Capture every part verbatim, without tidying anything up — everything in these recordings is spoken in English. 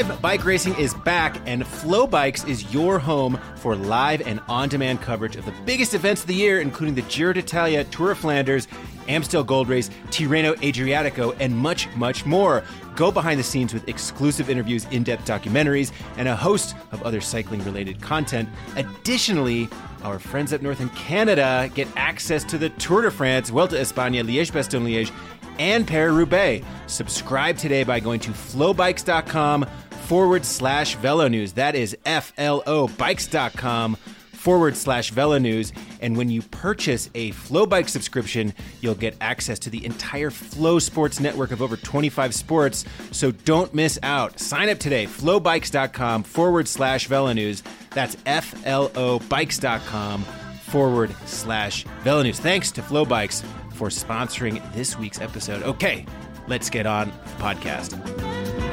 Live bike racing is back, and FloBikes is your home for live and on-demand coverage of the biggest events of the year, including the Giro d'Italia, Tour of Flanders, Amstel Gold Race, Tirreno Adriatico, and much, much more. Go behind the scenes with exclusive interviews, in-depth documentaries, and a host of other cycling-related content. Additionally, our friends up north in Canada get access to the Tour de France, Vuelta a España, Liege-Bastogne-Liege, and Paris-Roubaix. Subscribe today by going to flowbikes.com forward slash Velo News. That is F L O bikes dot com forward slash Velo News. And when you purchase a FloBikes subscription, you'll get access to the entire Flow Sports network of over twenty-five sports. So don't miss out. Sign up today, flowbikes.com forward slash Velo News. That's F L O bikes dot com forward slash Velo News. Thanks to FloBikes for sponsoring this week's episode. Okay, let's get on the podcast.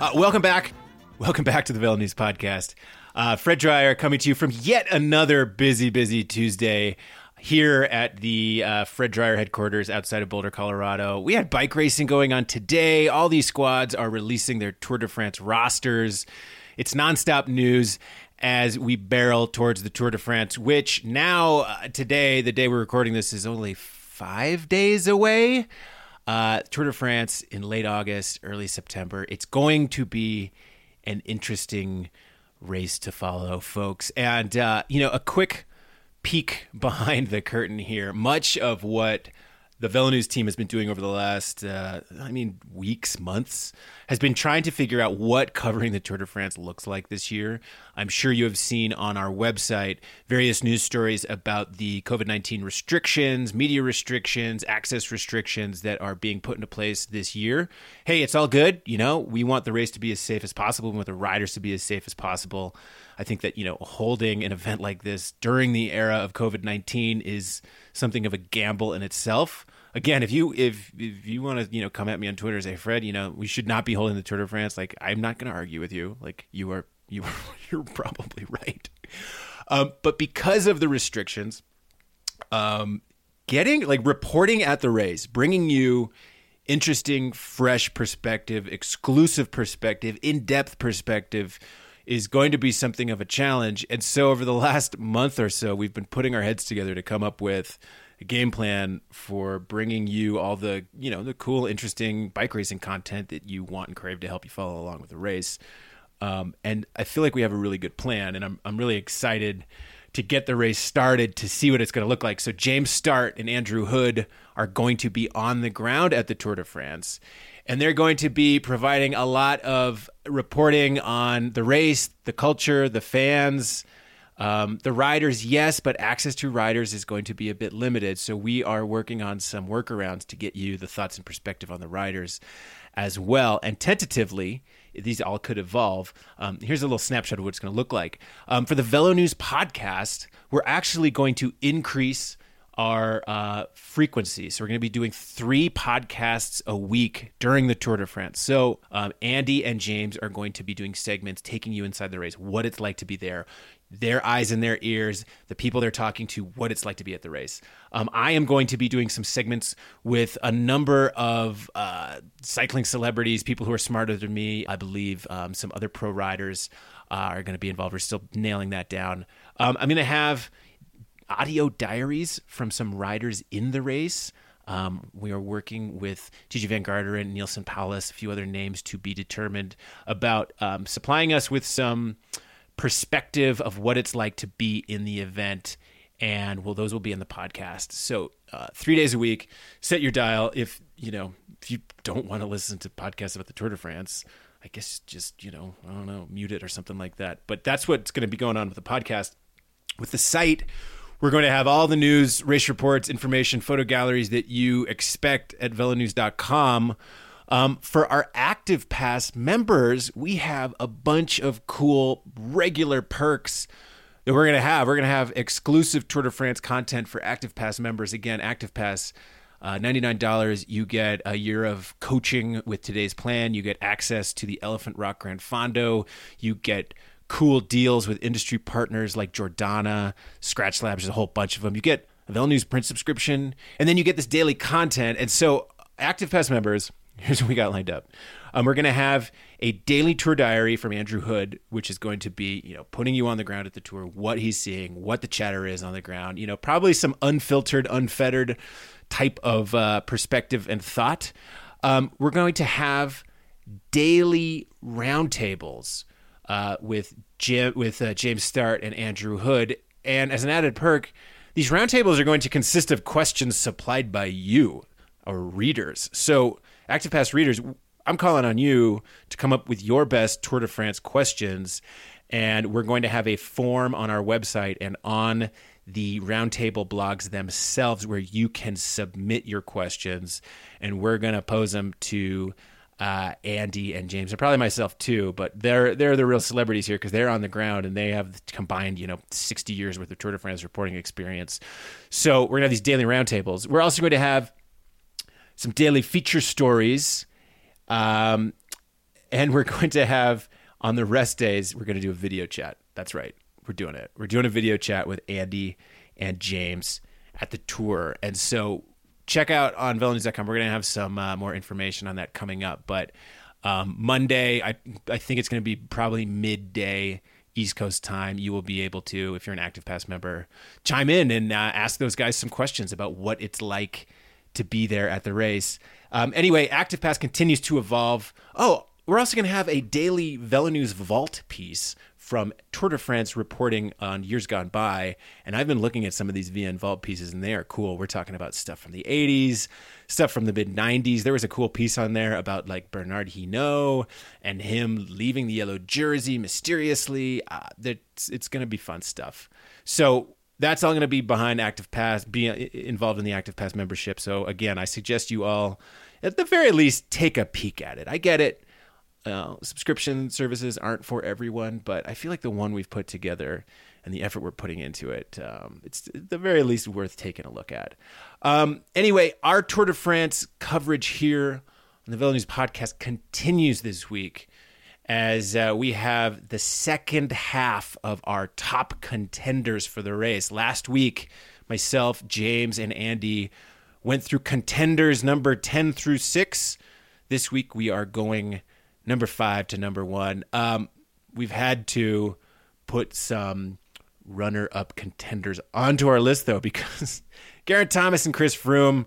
Uh, welcome back. Welcome back to the Velo News podcast. Uh, Fred Dreyer coming to you from yet another busy, busy Tuesday here at the uh, Fred Dreyer headquarters outside of Boulder, Colorado. We had bike racing going on today. All these squads are releasing their Tour de France rosters. It's nonstop news as we barrel towards the Tour de France, which now, uh, today, the day we're recording this, is only five days away. Uh, Tour de France in late August, early September. It's going to be an interesting race to follow, folks. And, uh, you know, a quick peek behind the curtain here. Much of what the Velo News team has been doing over the last, uh, I mean, weeks, months, has been trying to figure out what covering the Tour de France looks like this year. I'm sure you have seen on our website various news stories about the covid nineteen restrictions, media restrictions, access restrictions that are being put into place this year. Hey, it's all good. You know, we want the race to be as safe as possible. We want the riders to be as safe as possible. I think that, you know, holding an event like this during the era of covid nineteen is something of a gamble in itself. Again, if you if, if you want to, you know, come at me on Twitter and say, Fred, you know, we should not be holding the Tour de France, like, I'm not going to argue with you. Like, you are you are, you're probably right. Um, but because of the restrictions, um, getting like reporting at the race, bringing you interesting, fresh perspective, exclusive perspective, in-depth perspective is going to be something of a challenge. And so over the last month or so, we've been putting our heads together to come up with a game plan for bringing you all the, you know, the cool, interesting bike racing content that you want and crave to help you follow along with the race. Um, and I feel like we have a really good plan, and I'm I'm really excited to get the race started, to see what it's going to look like. So James Startt and Andrew Hood are going to be on the ground at the Tour de France, and they're going to be providing a lot of reporting on the race, the culture, the fans, um, the riders, yes, but access to riders is going to be a bit limited. So we are working on some workarounds to get you the thoughts and perspective on the riders as well. And tentatively, these all could evolve. Um, here's a little snapshot of what it's going to look like. Um, for the Velo News podcast, we're actually going to increase our uh, frequency. So we're going to be doing three podcasts a week during the Tour de France. So um, Andy and James are going to be doing segments, taking you inside the race, what it's like to be there, their eyes and their ears, the people they're talking to, what it's like to be at the race. Um, I am going to be doing some segments with a number of uh, cycling celebrities, people who are smarter than me. I believe um, some other pro riders uh, are going to be involved. We're still nailing that down. Um, I'm going to have audio diaries from some riders in the race. Um, we are working with T J Van Garderen, Nielsen Paulus, a few other names to be determined, about um, supplying us with some perspective of what it's like to be in the event. And well, those will be in the podcast. So uh, three days a week, set your dial. If you know, if you don't want to listen to podcasts about the Tour de France, I guess just, you know, I don't know, mute it or something like that. But that's what's going to be going on with the podcast. With the site, we're going to have all the news, race reports, information, photo galleries that you expect at velo news dot com. Um, for our Active Pass members, we have a bunch of cool regular perks that we're going to have. We're going to have exclusive Tour de France content for Active Pass members. Again, Active Pass, uh, ninety-nine dollars. You get a year of coaching with today's plan. You get access to the Elephant Rock Grand Fondo. You get cool deals with industry partners like Jordana, Scratch Labs, there's a whole bunch of them. You get a Velo News print subscription, and then you get this daily content. And so Active Pass members, here's what we got lined up. Um, we're going to have a daily tour diary from Andrew Hood, which is going to be, you know, putting you on the ground at the tour, what he's seeing, what the chatter is on the ground, you know, probably some unfiltered, unfettered type of uh, perspective and thought. Um, we're going to have daily roundtables uh, with Jim, with uh, James Startt and Andrew Hood. And as an added perk, these roundtables are going to consist of questions supplied by you, our readers. So Active Pass readers, I'm calling on you to come up with your best Tour de France questions, and we're going to have a form on our website and on the roundtable blogs themselves where you can submit your questions, and we're going to pose them to uh, Andy and James, and probably myself too, but they're they're the real celebrities here because they're on the ground and they have combined, you know, sixty years worth of Tour de France reporting experience. So we're going to have these daily roundtables. We're also going to have some daily feature stories, um, and we're going to have, on the rest days, we're going to do a video chat. That's right. We're doing it. We're doing a video chat with Andy and James at the tour. And so check out on velo news dot com. We're going to have some uh, more information on that coming up. But um, Monday, I, I think it's going to be probably midday East Coast time. You will be able to, if you're an Active Pass member, chime in and uh, ask those guys some questions about what it's like to be there at the race. Um, anyway, Active Pass continues to evolve. Oh, we're also going to have a daily Velo News Vault piece from Tour de France reporting on years gone by. And I've been looking at some of these V N Vault pieces, and they are cool. We're talking about stuff from the eighties, stuff from the mid nineties. There was a cool piece on there about like Bernard Hinault and him leaving the yellow jersey mysteriously. Uh, that's, it's going to be fun stuff. So that's all going to be behind Active Pass, be involved in the Active Pass membership. So again, I suggest you all, at the very least, take a peek at it. I get it. Uh, subscription services aren't for everyone, but I feel like the one we've put together and the effort we're putting into it, um, it's at the very least worth taking a look at. Um, anyway, our Tour de France coverage here on the Velo News podcast continues this week, as uh, we have the second half of our top contenders for the race. Last week, myself, James, and Andy went through contenders number ten through six. This week, we are going number five to number one. Um, we've had to put some runner-up contenders onto our list, though, because Garrett Thomas and Chris Froome,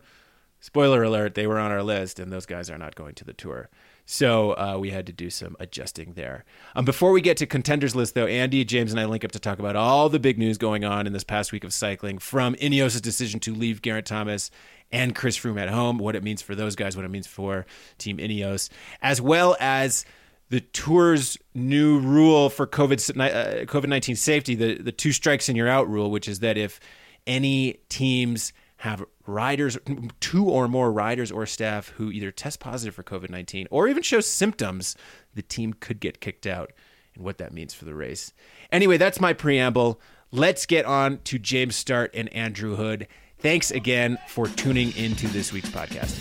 spoiler alert, they were on our list, and those guys are not going to the tour. So uh, we had to do some adjusting there. Um, before we get to contenders list, though, Andy, James, and I link up to talk about all the big news going on in this past week of cycling, from Ineos' decision to leave Garrett Thomas and Chris Froome at home, what it means for those guys, what it means for Team Ineos, as well as the Tour's new rule for COVID, uh, COVID nineteen safety, the, the two strikes and you're out rule, which is that if any teams have riders, two or more riders or staff who either test positive for COVID nineteen or even show symptoms, the team could get kicked out, and what that means for the race. Anyway, that's my preamble. Let's get on to James Startt and Andrew Hood. Thanks again for tuning into this week's podcast.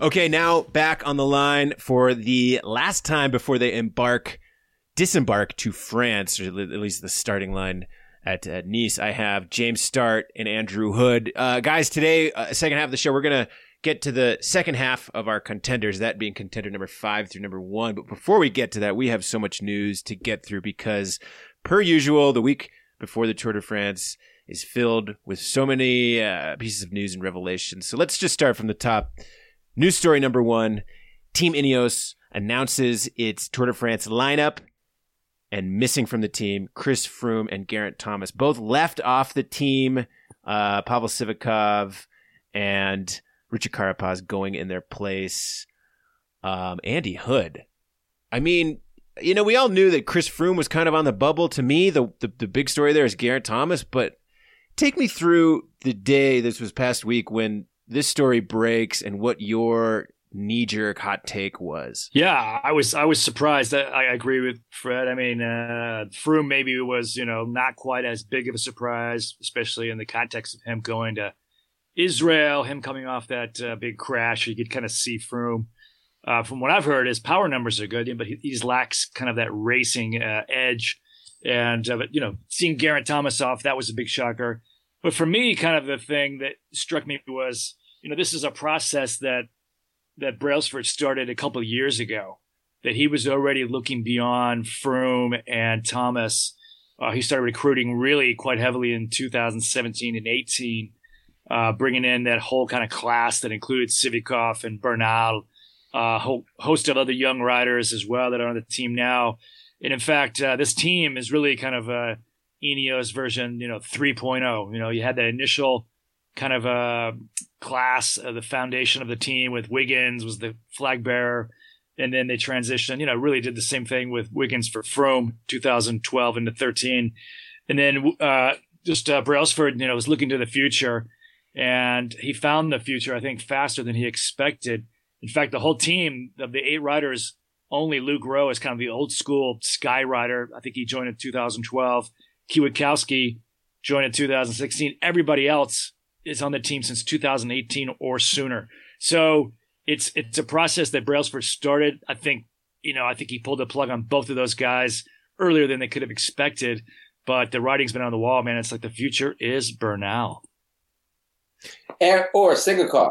Okay, now back on the line for the last time before they embark disembark to France, or at least the starting line at, at Nice. I have James Startt and Andrew Hood. Uh, guys, today, uh, second half of the show, we're going to get to the second half of our contenders, that being contender number five through number one. But before we get to that, we have so much news to get through because, per usual, the week before the Tour de France is filled with so many uh, pieces of news and revelations. So let's just start from the top. News story number one, Team Ineos announces its Tour de France lineup. And missing from the team, Chris Froome and Garrett Thomas, both left off the team. Uh, Pavel Sivakov and Richard Carapaz going in their place. Um, Andy Hood. I mean, you know, we all knew that Chris Froome was kind of on the bubble. To me, the, the, the big story there is Garrett Thomas. But take me through the day this was past week when this story breaks and what your knee-jerk hot take was. Yeah, I was I was surprised. I, I agree with Fred. I mean, uh, Froome maybe was, you know, not quite as big of a surprise, especially in the context of him going to Israel, him coming off that uh, big crash. You could kind of see Froome. Uh, from what I've heard, his power numbers are good, but he, he lacks kind of that racing uh, edge And, uh, but, you know, seeing Garrett Thomas off, that was a big shocker. But for me, kind of the thing that struck me was, you know, this is a process that that Brailsford started a couple of years ago, that he was already looking beyond Froome and Thomas. Uh, he started recruiting really quite heavily in two thousand seventeen and eighteen, uh, bringing in that whole kind of class that included Sivakov and Bernal, a uh, ho- host of other young riders as well that are on the team now. And in fact, uh, this team is really kind of a Ineos version, you know, three point oh. You know, you had that initial kind of uh, class, uh, the foundation of the team with Wiggins was the flag bearer. And then they transitioned, you know, really did the same thing with Wiggins for Froome, two thousand twelve into thirteen. And then uh, just uh, Brailsford, you know, was looking to the future. And he found the future, I think, faster than he expected. In fact, the whole team of the eight riders, only Luke Rowe is kind of the old school sky rider. I think he joined in two thousand twelve. Kwiatkowski joined in two thousand sixteen. Everybody else is on the team since two thousand eighteen or sooner. So it's it's a process that Brailsford started. I think, you know, I think he pulled the plug on both of those guys earlier than they could have expected. But the writing's been on the wall, man. It's like the future is Bernal. Or, or Sivakov.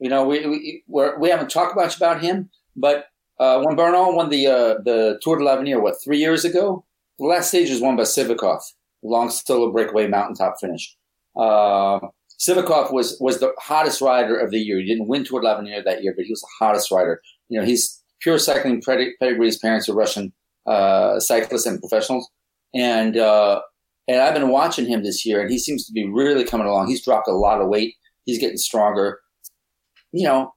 You know, we we we're, we haven't talked much about him, but uh, when Bernal won the uh, the Tour de l'Avenir, what, three years ago, the last stage was won by Sivakov, long solo breakaway mountaintop finish. Uh, Sivakov was was the hottest rider of the year. He didn't win Tour de l'Avenir that year, but he was the hottest rider. You know, he's pure cycling pedigree. His parents are Russian uh, cyclists and professionals, and uh, and I've been watching him this year, and he seems to be really coming along. He's dropped a lot of weight. He's getting stronger. You know,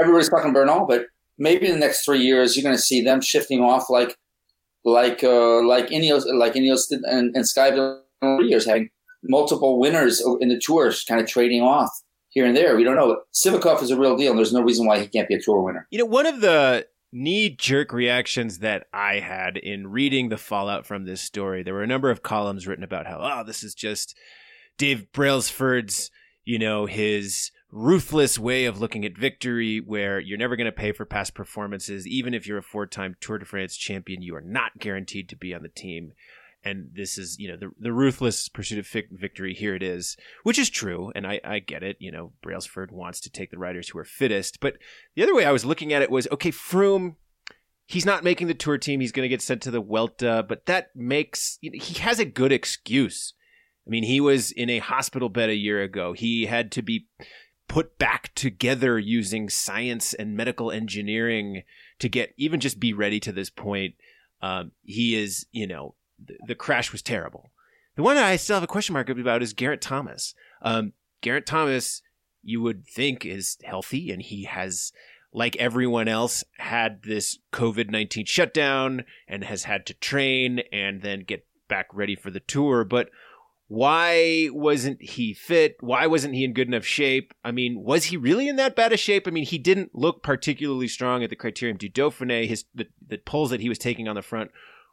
everybody's talking Bernal, but maybe in the next three years you're going to see them shifting off like, like, uh, like Ineos, like Ineos did, and, and Sky three years having multiple winners in the tours, kind of trading off here and there. We don't know. Sivakov is a real deal, and there's no reason why he can't be a tour winner. You know, one of the knee-jerk reactions that I had in reading the fallout from this story, there were a number of columns written about how, oh, this is just Dave Brailsford's, you know, his ruthless way of looking at victory, where you're never going to pay for past performances. Even if you're a four-time Tour de France champion, you are not guaranteed to be on the team. And this is, you know, the the ruthless pursuit of victory. Here it is, which is true. And I, I get it. You know, Brailsford wants to take the riders who are fittest. But the other way I was looking at it was, okay, Froome, he's not making the tour team. He's going to get sent to the Vuelta. But that makes, he has a good excuse. I mean, he was in a hospital bed a year ago. He had to be put back together using science and medical engineering to get even just be ready to this point. Um, he is, you know, th- the crash was terrible. The one that I still have a question mark about is Garrett Thomas. Um, Garrett Thomas, you would think, is healthy, and he has, like everyone else, had this COVID nineteen shutdown and has had to train and then get back ready for the tour. But why wasn't he fit? Why wasn't he in good enough shape? I mean, was he really in that bad of shape? I mean, he didn't look particularly strong at the Criterium du Dauphiné. His the, the pulls that he was taking on the front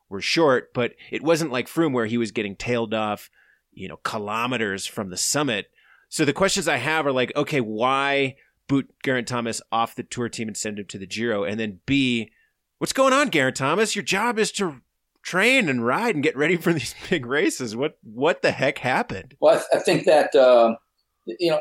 were short, but it wasn't like Froome where he was getting tailed off, you know, kilometers from the summit. So the questions I have are like, okay, why boot Garrett Thomas off the tour team and send him to the Giro? And then B, what's going on, Garrett Thomas? Your job is to train and ride and get ready for these big races. What what the heck happened? Well, I, th- I think that, uh, you know,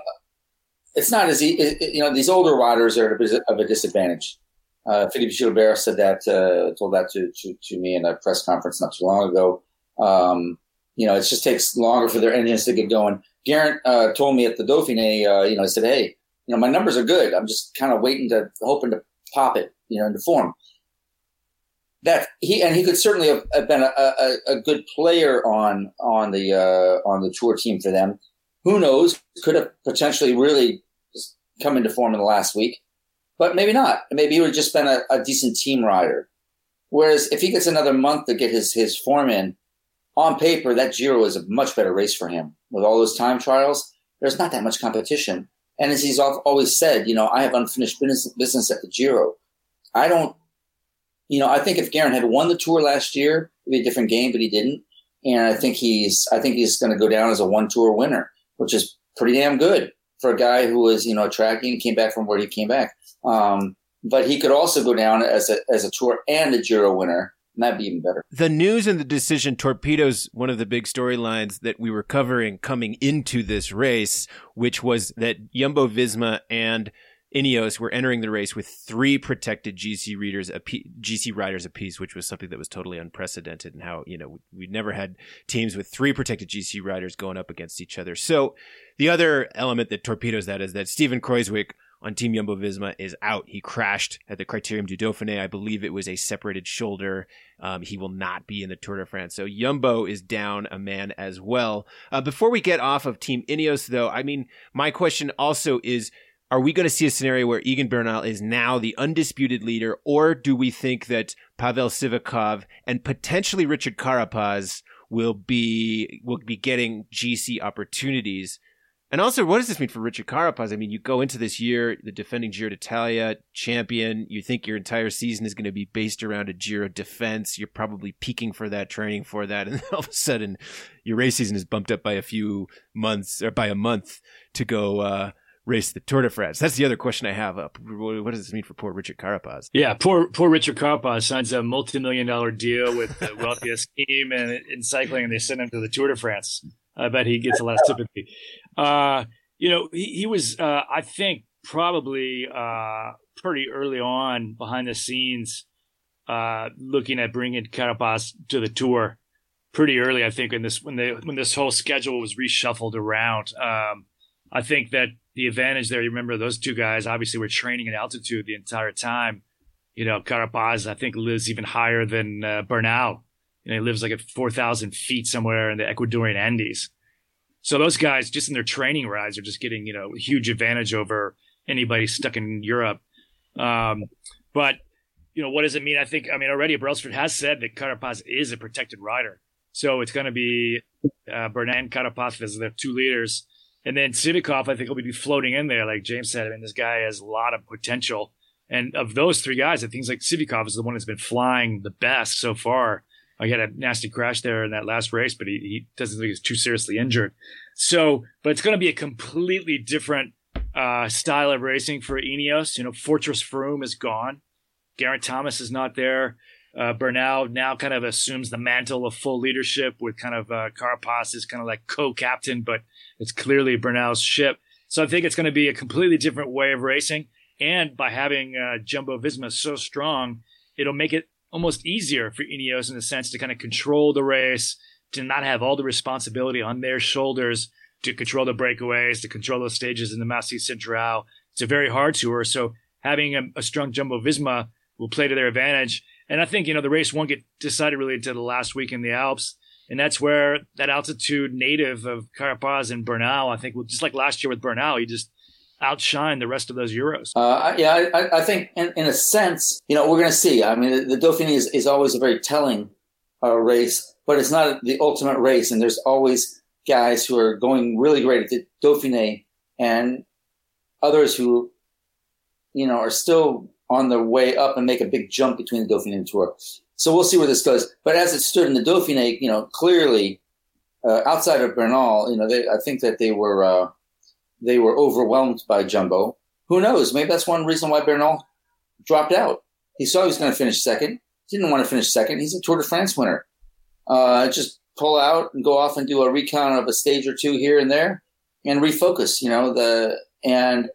it's not as easy. You know, these older riders are at a, of a disadvantage. Uh, Philippe Gilbert said that, uh, told that to, to, to me in a press conference not too long ago. Um, you know, it just takes longer for their engines to get going. Garrett uh, told me at the Dauphiné, uh, you know, he said, hey, you know, my numbers are good. I'm just kind of waiting to, hoping to pop it, you know, into form. That he and he could certainly have, have been a, a, a good player on on the uh, on the tour team for them. Who knows? Could have potentially really just come into form in the last week, but maybe not. Maybe he would have just been a, a decent team rider. Whereas if he gets another month to get his his form in, on paper that Giro is a much better race for him. With all those time trials, there's not that much competition. And as he's always said, you know, I have unfinished business, business at the Giro. I don't. You know, I think if Garrett had won the tour last year, it'd be a different game, but he didn't. And I think he's, I think he's going to go down as a one-tour winner, which is pretty damn good for a guy who was, you know, tracking, came back from where he came back. Um, but he could also go down as a as a tour and a Giro winner, And that'd be even better. The news and the decision torpedoes one of the big storylines that we were covering coming into this race, which was that Jumbo-Visma and Ineos were entering the race with three protected G C readers, G C riders apiece, which was something that was totally unprecedented. And how, you know, we'd never had teams with three protected G C riders going up against each other. So the other element that torpedoes that is that Steven Kruijswijk on Team Jumbo-Visma is out. He crashed at the Criterium du Dauphiné. I believe it was a separated shoulder. Um, he will not be in the Tour de France. So Jumbo is down a man as well. Uh, before we get off of Team Ineos, though, I mean, my question also is, are we going to see a scenario where Egan Bernal is now the undisputed leader, or do we think that Pavel Sivakov and potentially Richard Carapaz will be will be getting G C opportunities? And also, what does this mean for Richard Carapaz? I mean, you go into this year, the defending Giro d'Italia champion, you think your entire season is going to be based around a Giro defense. You're probably peaking for that, training for that. And all of a sudden, your race season is bumped up by a few months or by a month to go uh, race the Tour de France. That's the other question I have up. What does this mean for poor Richard Carapaz? Yeah, poor poor Richard Carapaz signs a multi-million dollar deal with the wealthiest team in, in cycling, and they send him to the Tour de France. I bet he gets a lot of sympathy. Uh, you know, he, he was, uh, I think, probably uh, pretty early on behind the scenes uh, looking at bringing Carapaz to the Tour pretty early, I think, in this, when, they, when this whole schedule was reshuffled around. Um, I think that the advantage there, you remember those two guys obviously were training at altitude the entire time. You know, Carapaz, I think, lives even higher than uh, Bernal. And he lives like at four thousand feet somewhere in the Ecuadorian Andes. So those guys, just in their training rides, are just getting, you know, a huge advantage over anybody stuck in Europe. Um, but, you know, what does it mean? I think, I mean, already Brailsford has said that Carapaz is a protected rider. So it's going to be uh, Bernal and Carapaz as the two leaders. And then Sivakov, I think, will be floating in there. Like James said, I mean, this guy has a lot of potential. And of those three guys, it seems like Sivakov is the one that's been flying the best so far. He had a nasty crash there in that last race, but he, he doesn't think he's too seriously injured. So, but it's going to be a completely different uh, style of racing for Ineos. You know, Fortress Froome is gone. Garrett Thomas is not there. Uh, Bernal now kind of assumes the mantle of full leadership with kind of uh, Carapaz is kind of like co-captain, but it's clearly Bernal's ship. So I think it's going to be a completely different way of racing. And by having uh, Jumbo-Visma so strong, it'll make it almost easier for Ineos in a sense to kind of control the race, to not have all the responsibility on their shoulders, to control the breakaways, to control those stages in the Massif Central. It's a very hard tour. So having a, a strong Jumbo-Visma will play to their advantage. And I think, you know, the race won't get decided really until the last week in the Alps. And that's where that altitude native of Carapaz and Bernal, I think, will, just like last year with Bernal, he just outshine the rest of those Euros. Uh, yeah, I, I think in, in a sense, you know, we're going to see. I mean, the, the Dauphiné is, is always a very telling uh, race, but it's not the ultimate race. And there's always guys who are going really great at the Dauphiné and others who, you know, are still on their way up and make a big jump between the Dauphiné and the Tour. So we'll see where this goes. But as it stood in the Dauphiné, you know, clearly uh, outside of Bernal, you know, they, I think that they were uh, They were overwhelmed by Jumbo. Who knows? Maybe that's one reason why Bernal dropped out. He saw he was going to finish second. Didn't want to finish second. He's a Tour de France winner. Uh, just pull out and go off and do a recount of a stage or two here and there, and refocus. You know the and,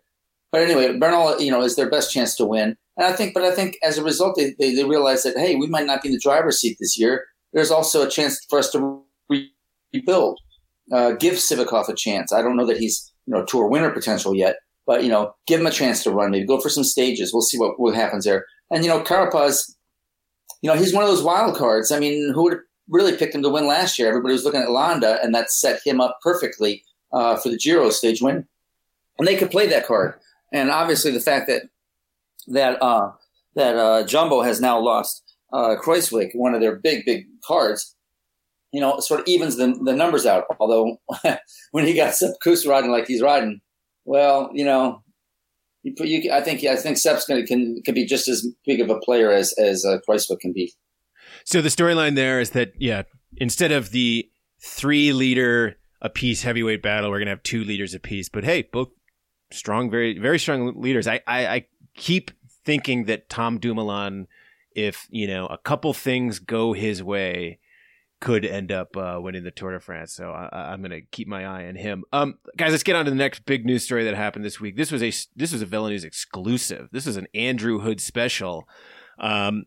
but anyway, Bernal, you know, is their best chance to win. And I think, but I think as a result, they they, they realized that, hey, we might not be in the driver's seat this year. There's also a chance for us to re- rebuild. Uh, give Sivakov a chance. I don't know that he's, you know, Tour winner potential yet, but, you know, give him a chance to run, maybe go for some stages. We'll see what, what happens there. And, you know, Carapaz, you know, he's one of those wild cards. I mean, who would have really picked him to win last year? Everybody was looking at Landa, and that set him up perfectly uh, for the Giro stage win. And they could play that card. And obviously the fact that that uh, that uh, Jumbo has now lost uh, Kruijswijk, one of their big, big cards, you know, sort of evens the, the numbers out. Although when he got Sepp Kuss riding like he's riding, well, you know, you, you, I think I think Sepp's going to can can be just as big of a player as as uh, Kruijswijk can be. So the storyline there is that, yeah, instead of the three leader apiece heavyweight battle, we're going to have two leaders apiece. But hey, both strong, very very strong leaders. I I, I keep thinking that Tom Dumoulin if, you know, a couple things go his way, could end up uh, winning the Tour de France. So I, I'm going to keep my eye on him. Um, guys, let's get on to the next big news story that happened this week. This was a this was a Velo News exclusive. This is an Andrew Hood special. Um,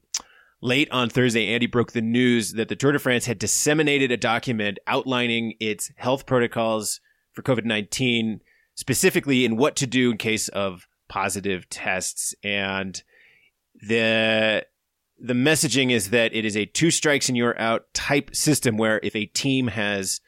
late on Thursday, Andy broke the news that the Tour de France had disseminated a document outlining its health protocols for COVID nineteen, specifically in what to do in case of positive tests. And the... The messaging is that it is a two strikes and you're out type system, where if a team has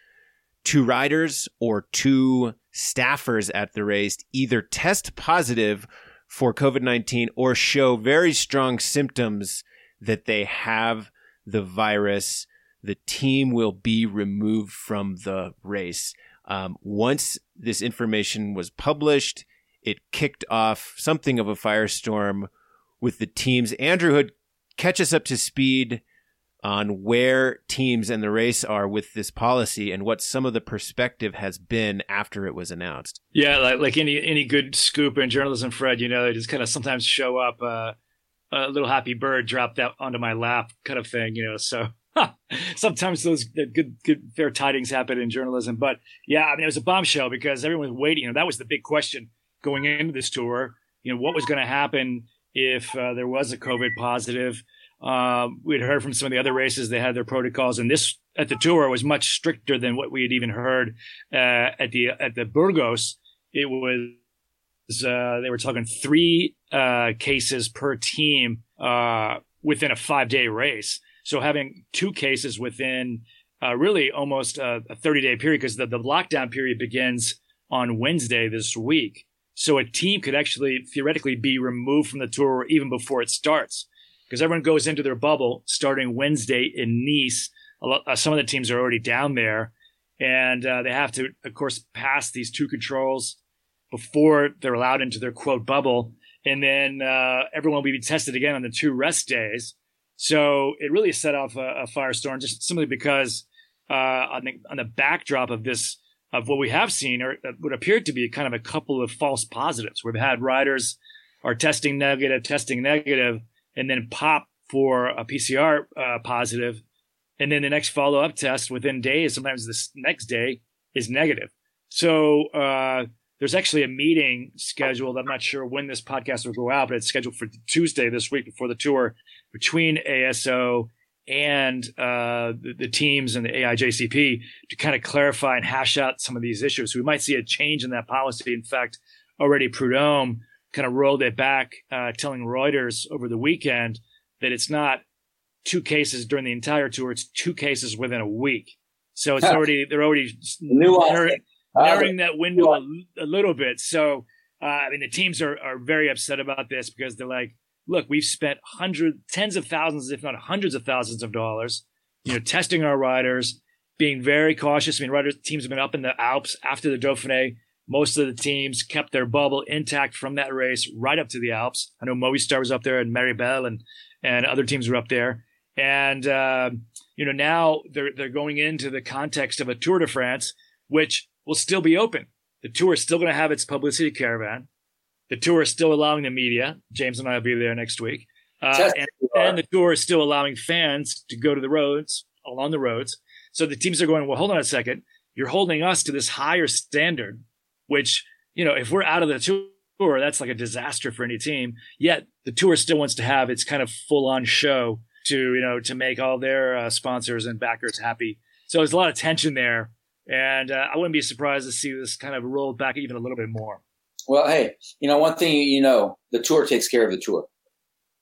two riders or two staffers at the race, either test positive for COVID nineteen or show very strong symptoms that they have the virus, the team will be removed from the race. Um, once this information was published, it kicked off something of a firestorm with the teams. Andrew Hood, catch us up to speed on where teams and the race are with this policy and what some of the perspective has been after it was announced. Yeah, like, like any any good scoop in journalism, Fred, you know, they just kind of sometimes show up, uh, a little happy bird dropped out onto my lap kind of thing, you know, so sometimes those good, good fair tidings happen in journalism. But yeah, I mean, it was a bombshell because everyone was waiting. You know, that was the big question going into this tour, you know, what was going to happen if uh, there was a COVID positive. Uh, we'd heard from some of the other races, they had their protocols, and this at the Tour was much stricter than what we had even heard uh, at the at the Burgos. It was uh, they were talking three uh, cases per team uh, within a five day race. So having two cases within uh, really almost a, a thirty day period, because the, the lockdown period begins on Wednesday this week. So a team could actually theoretically be removed from the Tour even before it starts, because everyone goes into their bubble starting Wednesday in Nice. A lot, uh, some of the teams are already down there, and uh, they have to, of course, pass these two controls before they're allowed into their, quote, bubble. And then uh, everyone will be tested again on the two rest days. So it really set off a, a firestorm, just simply because uh, on, the, on the backdrop of this, of what we have seen, or what appeared to be kind of a couple of false positives. We've had riders are testing negative, testing negative, and then pop for a P C R uh, positive. And then the next follow-up test within days, sometimes this next day, is negative. So uh, there's actually a meeting scheduled. I'm not sure when this podcast will go out, but it's scheduled for Tuesday this week before the Tour between A S O and uh, the, the teams and the A I J C P to kind of clarify and hash out some of these issues. So we might see a change in that policy. In fact, already Prudhomme kind of rolled it back, uh, telling Reuters over the weekend that it's not two cases during the entire Tour. It's two cases within a week. So it's already, they're already narrowing, narrowing that window a, a little bit. So, uh, I mean, the teams are, are very upset about this, because they're like, look, we've spent hundreds, tens of thousands, if not hundreds of thousands of dollars, you know, testing our riders, being very cautious. I mean, riders, teams have been up in the Alps after the Dauphiné. Most of the teams kept their bubble intact from that race right up to the Alps. I know Movistar was up there, and Maribel, and and other teams were up there. And, uh, you know, now they're they're going into the context of a Tour de France, which will still be open. The Tour is still going to have its publicity caravan. The Tour is still allowing the media. James and I will be there next week. Uh, and, and the Tour is still allowing fans to go to the roads, along the roads. So the teams are going, well, hold on a second. You're holding us to this higher standard, which, you know, if we're out of the Tour, that's like a disaster for any team. Yet the Tour still wants to have its kind of full-on show to, you know, to make all their uh, sponsors and backers happy. So there's a lot of tension there. And uh, I wouldn't be surprised to see this kind of rolled back even a little bit more. Well, hey, you know, one thing you know, the Tour takes care of the Tour.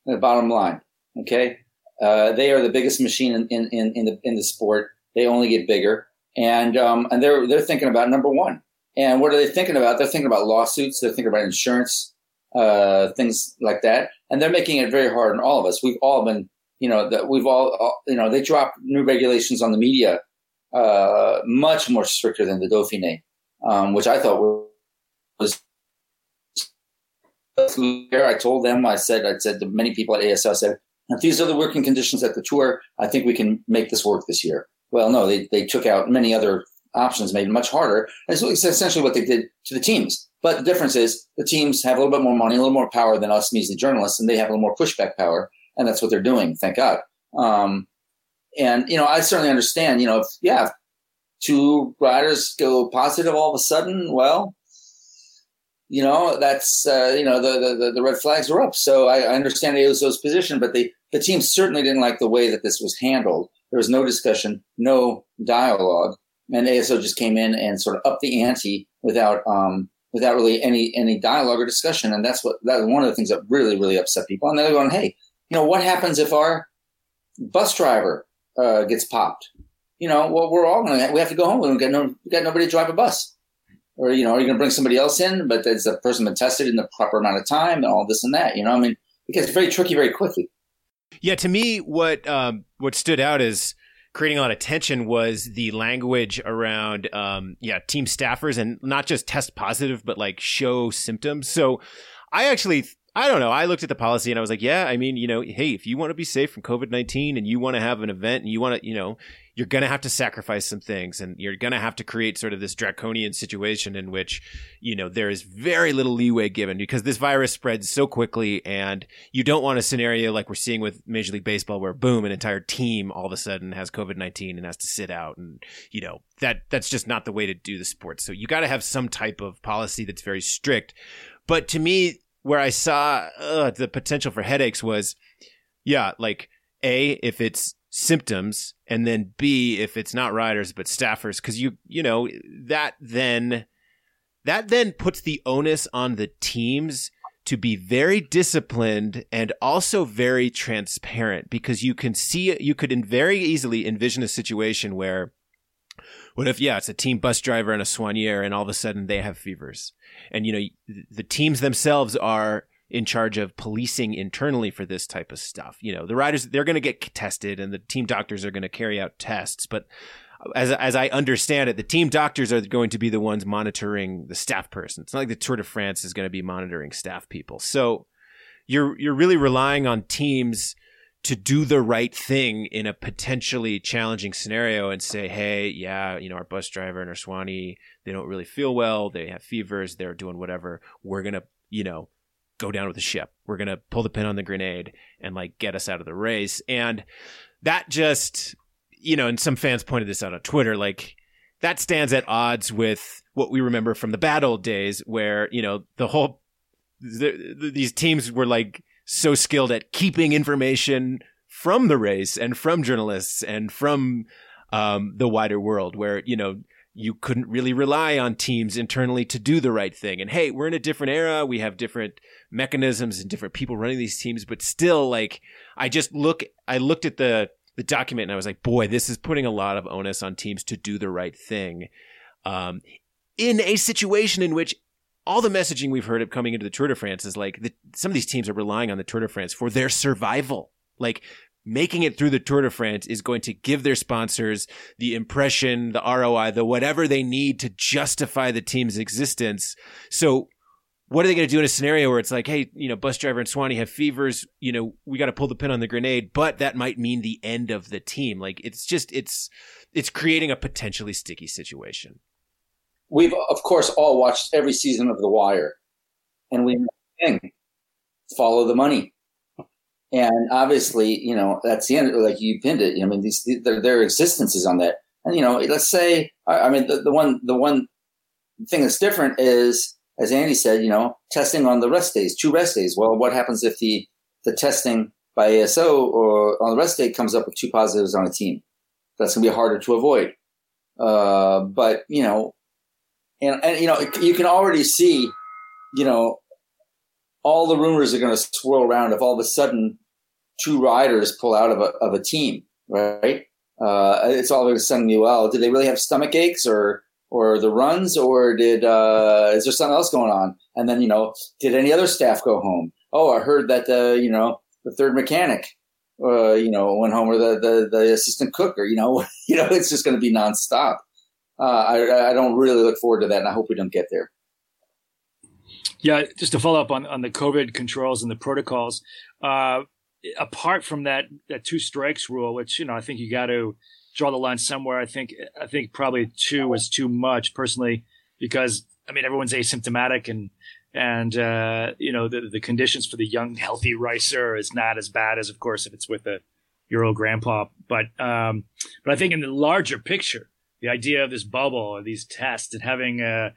The bottom line, okay? Uh, they are the biggest machine in, in, in, in the in the sport. They only get bigger, and um, and they're they're thinking about number one. And what are they thinking about? They're thinking about lawsuits. They're thinking about insurance, uh, things like that. And they're making it very hard on all of us. We've all been, you know, that we've all, all, you know, they dropped new regulations on the media, uh, much more stricter than the Dauphiné, um, which I thought was. I told them, I said, I said to many people at A S O, I said, if these are the working conditions at the Tour, I think we can make this work this year. Well, no, they, they took out many other options, made it much harder. That's essentially what they did to the teams. But the difference is the teams have a little bit more money, a little more power than us measly journalists, and they have a little more pushback power. and that's what they're doing. Thank God. Um, and, you know, I certainly understand, you know, if, yeah, if two riders go positive all of a sudden, well, you know, that's, uh, you know, the, the, the red flags were up. So I, I understand A O S O's position, but the, the team certainly didn't like the way that this was handled. There was no discussion, no dialogue, and A S O just came in and sort of upped the ante without, um, without really any, any dialogue or discussion. And that's what, that was one of the things that really, really upset people. And they're going, hey, you know, what happens if our bus driver uh, gets popped? You know, well, we're all going to, we have to go home. We've got, no, we've got nobody to drive a bus. Or, you know, are you going to bring somebody else in? But has the person been tested in the proper amount of time and all this and that? You know, I mean, it gets very tricky very quickly. Yeah, to me, what um, what stood out as creating a lot of tension was the language around, um, yeah, team staffers, and not just test positive, but like show symptoms. So I actually, I don't know, I looked at the policy and I was like, yeah, I mean, you know, hey, if you want to be safe from covid nineteen and you want to have an event and you want to, you know, you're going to have to sacrifice some things, and you're going to have to create sort of this draconian situation in which, you know, there is very little leeway given because this virus spreads so quickly, and you don't want a scenario like we're seeing with Major League Baseball where, boom, an entire team all of a sudden has covid nineteen and has to sit out. And, you know, that that's just not the way to do the sport. So you got to have some type of policy that's very strict. But to me, where I saw uh, the potential for headaches was, yeah, like, A, if it's symptoms, and then B, if it's not riders but staffers, because you you know that then that then puts the onus on the teams to be very disciplined and also very transparent, because you can see you could in very easily envision a situation where, what if, yeah, it's a team bus driver and a soigneur, and all of a sudden they have fevers, and you know the teams themselves are in charge of policing internally for this type of stuff. You know, the riders, they're going to get tested, and the team doctors are going to carry out tests. But as as I understand it, the team doctors are going to be the ones monitoring the staff person. It's not like the Tour de France is going to be monitoring staff people. So you're you're really relying on teams to do the right thing in a potentially challenging scenario and say, hey, yeah, you know, our bus driver and our soignee, they don't really feel well. They have fevers. They're doing whatever. We're going to, you know, go down with the ship. We're going to pull the pin on the grenade and like get us out of the race. And that just, you know, and some fans pointed this out on Twitter, like that stands at odds with what we remember from the bad old days where, you know, the whole, the, the, these teams were like so skilled at keeping information from the race and from journalists and from um, the wider world where, you know, you couldn't really rely on teams internally to do the right thing. And hey, we're in a different era. We have different mechanisms and different people running these teams. But still, like, I just look, I looked at the, the document and I was like, boy, this is putting a lot of onus on teams to do the right thing. Um, in a situation in which all the messaging we've heard of coming into the Tour de France is like, the, some of these teams are relying on the Tour de France for their survival. Like, making it through the Tour de France is going to give their sponsors the impression, the R O I, the whatever they need to justify the team's existence. So what are they going to do in a scenario where it's like, hey, you know, bus driver and Swanee have fevers, you know, we got to pull the pin on the grenade, but that might mean the end of the team. Like, it's just, it's, it's creating a potentially sticky situation. We've, of course, all watched every season of The Wire, and we follow the money. And obviously, you know, that's the end. Like you pinned it. You know, I mean, these their, their existence is on that. And you know, let's say, I mean, the, the one the one thing that's different is, as Andy said, you know, testing on the rest days, two rest days. Well, what happens if the the testing by A S O or on the rest day comes up with two positives on a team? That's gonna be harder to avoid. Uh, but you know, and, and you know, you can already see, you know, all the rumors are going to swirl around if all of a sudden two riders pull out of a of a team, right? Uh, it's all of a sudden, well, did they really have stomach aches or or the runs, or did uh, is there something else going on? And then, you know, did any other staff go home? Oh, I heard that the you know the third mechanic, uh, you know, went home, or the, the the assistant cook, or you know, you know, it's just going to be nonstop. Uh, I I don't really look forward to that, and I hope we don't get there. Yeah, just to follow up on, on the COVID controls and the protocols, uh, apart from that that two strikes rule, which, you know, I think you got to draw the line somewhere. I think I think probably two was too much personally, because, I mean, everyone's asymptomatic and And, uh, you know, the, the conditions for the young, healthy racer is not as bad as, of course, if it's with a your old grandpa. But um, but I think in the larger picture, the idea of this bubble or these tests and having, uh,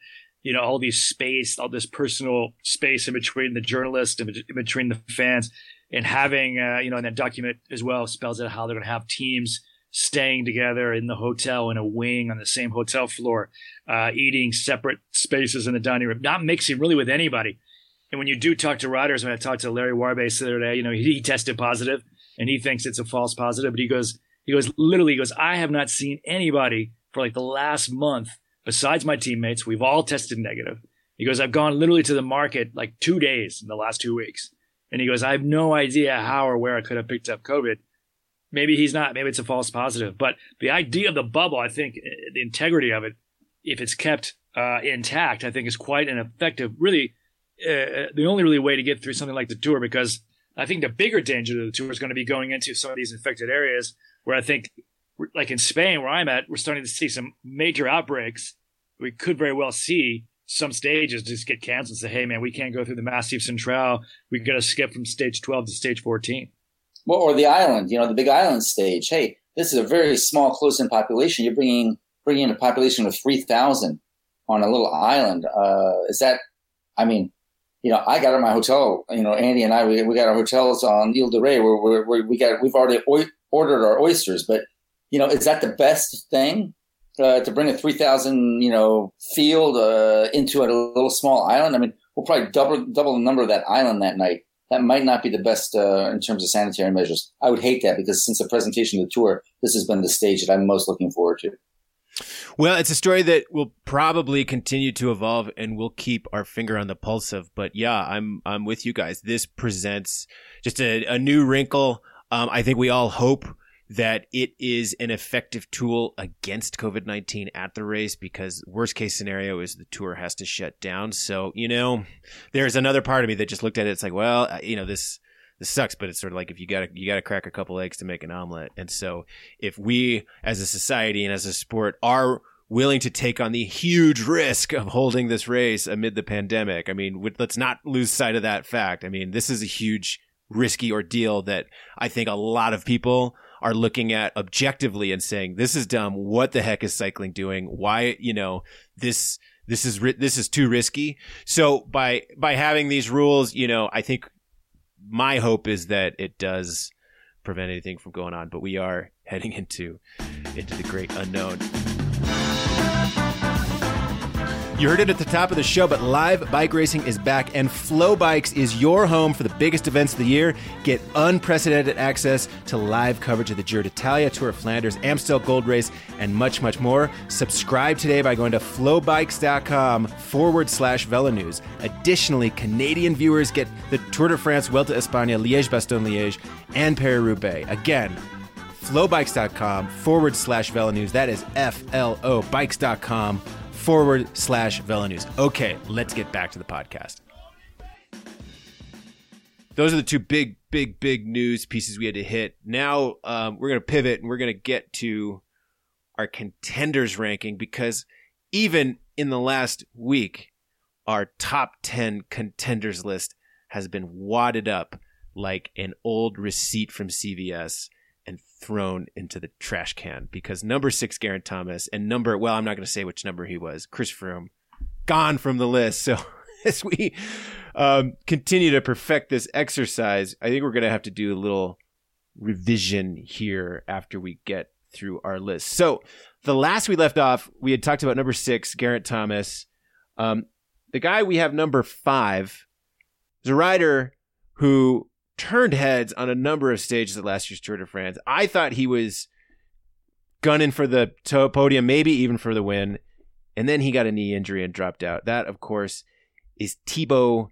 you know, all these space, all this personal space in between the journalists, in between the fans, and having, uh, you know, and that document as well spells out how they're going to have teams staying together in the hotel, in a wing on the same hotel floor, uh, eating separate spaces in the dining room, not mixing really with anybody. And when you do talk to riders, when I talked to Larry Warbe the other day, you know, he, he tested positive and he thinks it's a false positive, but he goes, he goes, literally, he goes, I have not seen anybody for like the last month besides my teammates. We've all tested negative. He goes, I've gone literally to the market like two days in the last two weeks. And he goes, I have no idea how or where I could have picked up COVID. Maybe he's not. Maybe it's a false positive. But the idea of the bubble, I think, the integrity of it, if it's kept uh, intact, I think is quite an effective, really, uh, the only really way to get through something like the Tour, because I think the bigger danger to the Tour is going to be going into some of these infected areas where I think, like in Spain, where I'm at, we're starting to see some major outbreaks. We could very well see some stages just get canceled and say, hey, man, we can't go through the Massif Central. We've got to skip from stage twelve to stage fourteen. Well, or the island, you know, the big island stage. Hey, this is a very small, close-in population. You're bringing bringing in a population of three thousand on a little island. Uh, is that, I mean, you know, I got in my hotel. You know, Andy and I, we, we got our hotels on Ile de Ré, where we we got we've already o- ordered our oysters. But you know, is that the best thing uh, to bring a three thousand you know field uh, into a little small island? I mean, we'll probably double double the number of that island that night. That might not be the best uh, in terms of sanitary measures. I would hate that because since the presentation of the Tour, this has been the stage that I'm most looking forward to. Well, it's a story that will probably continue to evolve and we'll keep our finger on the pulse of. But yeah, I'm I'm with you guys. This presents just a, a new wrinkle. Um, I think we all hope that it is an effective tool against COVID nineteen at the race, because worst case scenario is the Tour has to shut down. So, you know, there's another part of me that just looked at it. It's like, well, you know, this, this sucks, but it's sort of like if you gotta, you gotta crack a couple eggs to make an omelet. And so if we as a society and as a sport are willing to take on the huge risk of holding this race amid the pandemic, I mean, let's not lose sight of that fact. I mean, this is a huge risky ordeal that I think a lot of people are looking at objectively and saying, this is dumb. What the heck is cycling doing? Why, you know, this, this is, this is too risky. So by, by having these rules, you know, I think my hope is that it does prevent anything from going on, but we are heading into, into the great unknown. You heard it at the top of the show, but live bike racing is back, and FloBikes is your home for the biggest events of the year. Get unprecedented access to live coverage of the Giro d'Italia, Tour of Flanders, Amstel Gold Race, and much, much more. Subscribe today by going to flowbikes.com forward slash Velo News. Additionally, Canadian viewers get the Tour de France, Vuelta a España, Liege-Bastogne-Liege, and Paris-Roubaix. Again, flowbikes.com forward slash Velo News. That is F L O bikes dot com forward slash Velo News. Okay, let's get back to the podcast. Those are the two big, big, big news pieces we had to hit. Now um, we're going to pivot and we're going to get to our contenders ranking, because even in the last week, our top ten contenders list has been wadded up like an old receipt from C V S and thrown into the trash can, because number six, Garrett Thomas, and number, well, I'm not going to say which number he was, Chris Froome, gone from the list. So as we um, continue to perfect this exercise, I think we're going to have to do a little revision here after we get through our list. So the last we left off, we had talked about number six, Garrett Thomas. Um, the guy we have number five is a rider who turned heads on a number of stages at last year's Tour de France. I thought he was gunning for the podium, maybe even for the win. And then he got a knee injury and dropped out. That, of course, is Thibaut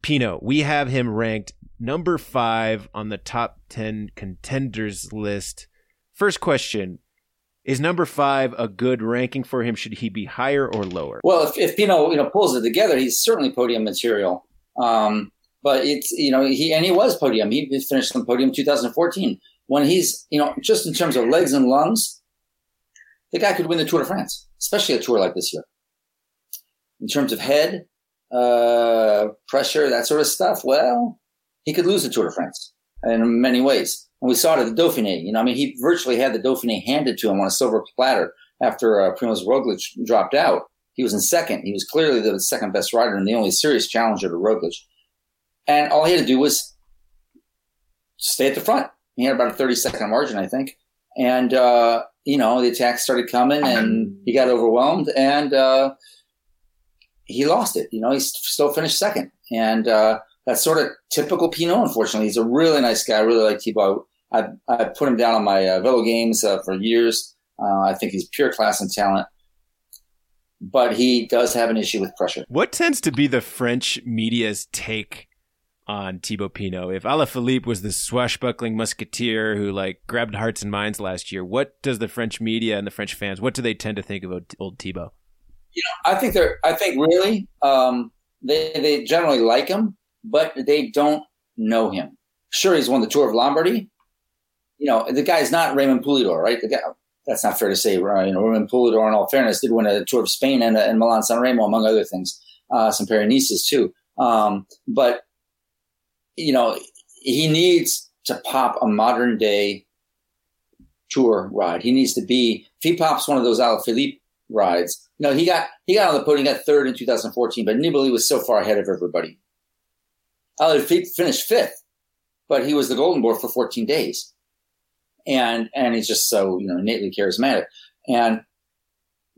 Pinot. We have him ranked number five on the top ten contenders list. First question, is number five a good ranking for him? Should he be higher or lower? Well, if, if Pinot, you know, pulls it together, he's certainly podium material. Um But it's, you know, he, and he was podium. He finished on podium two thousand fourteen. When he's, you know, just in terms of legs and lungs, the guy could win the Tour de France, especially a tour like this year. In terms of head, uh, pressure, that sort of stuff, well, he could lose the Tour de France in many ways. And we saw it at the Dauphiné. You know, I mean, he virtually had the Dauphiné handed to him on a silver platter after uh, Primoz Roglic dropped out. He was in second. He was clearly the second best rider and the only serious challenger to Roglic. And all he had to do was stay at the front. He had about a thirty-second margin, I think. And, uh, you know, the attacks started coming and he got overwhelmed and uh, he lost it. You know, he still finished second. And uh, that's sort of typical Pinot, unfortunately. He's a really nice guy. I really like Thibaut. I, I put him down on my uh, Velo games uh, for years. Uh, I think he's pure class and talent. But he does have an issue with pressure. What tends to be the French media's take on Thibaut Pinot? If Alaphilippe was the swashbuckling musketeer who like grabbed hearts and minds last year, what does the French media and the French fans, what do they tend to think about old Thibaut? You know, I think they're, I think really, um, they they generally like him, but they don't know him. Sure, he's won the Tour of Lombardy. You know, the guy's not Raymond Poulidor, right? The guy. That's not fair to say. You know, Roman Poulidor, in all fairness, did win a Tour of Spain and, and Milan-San Remo, among other things, uh, some Pyrenees too. Um, but you know, he needs to pop a modern-day Tour ride. He needs to be. If he pops one of those Alaphilippe rides, you know, he got he got on the podium, he got third in two thousand fourteen, but Nibali was so far ahead of everybody. Alaphilippe finished fifth, but he was the Golden Boy for fourteen days. And and he's just so, you know, innately charismatic. And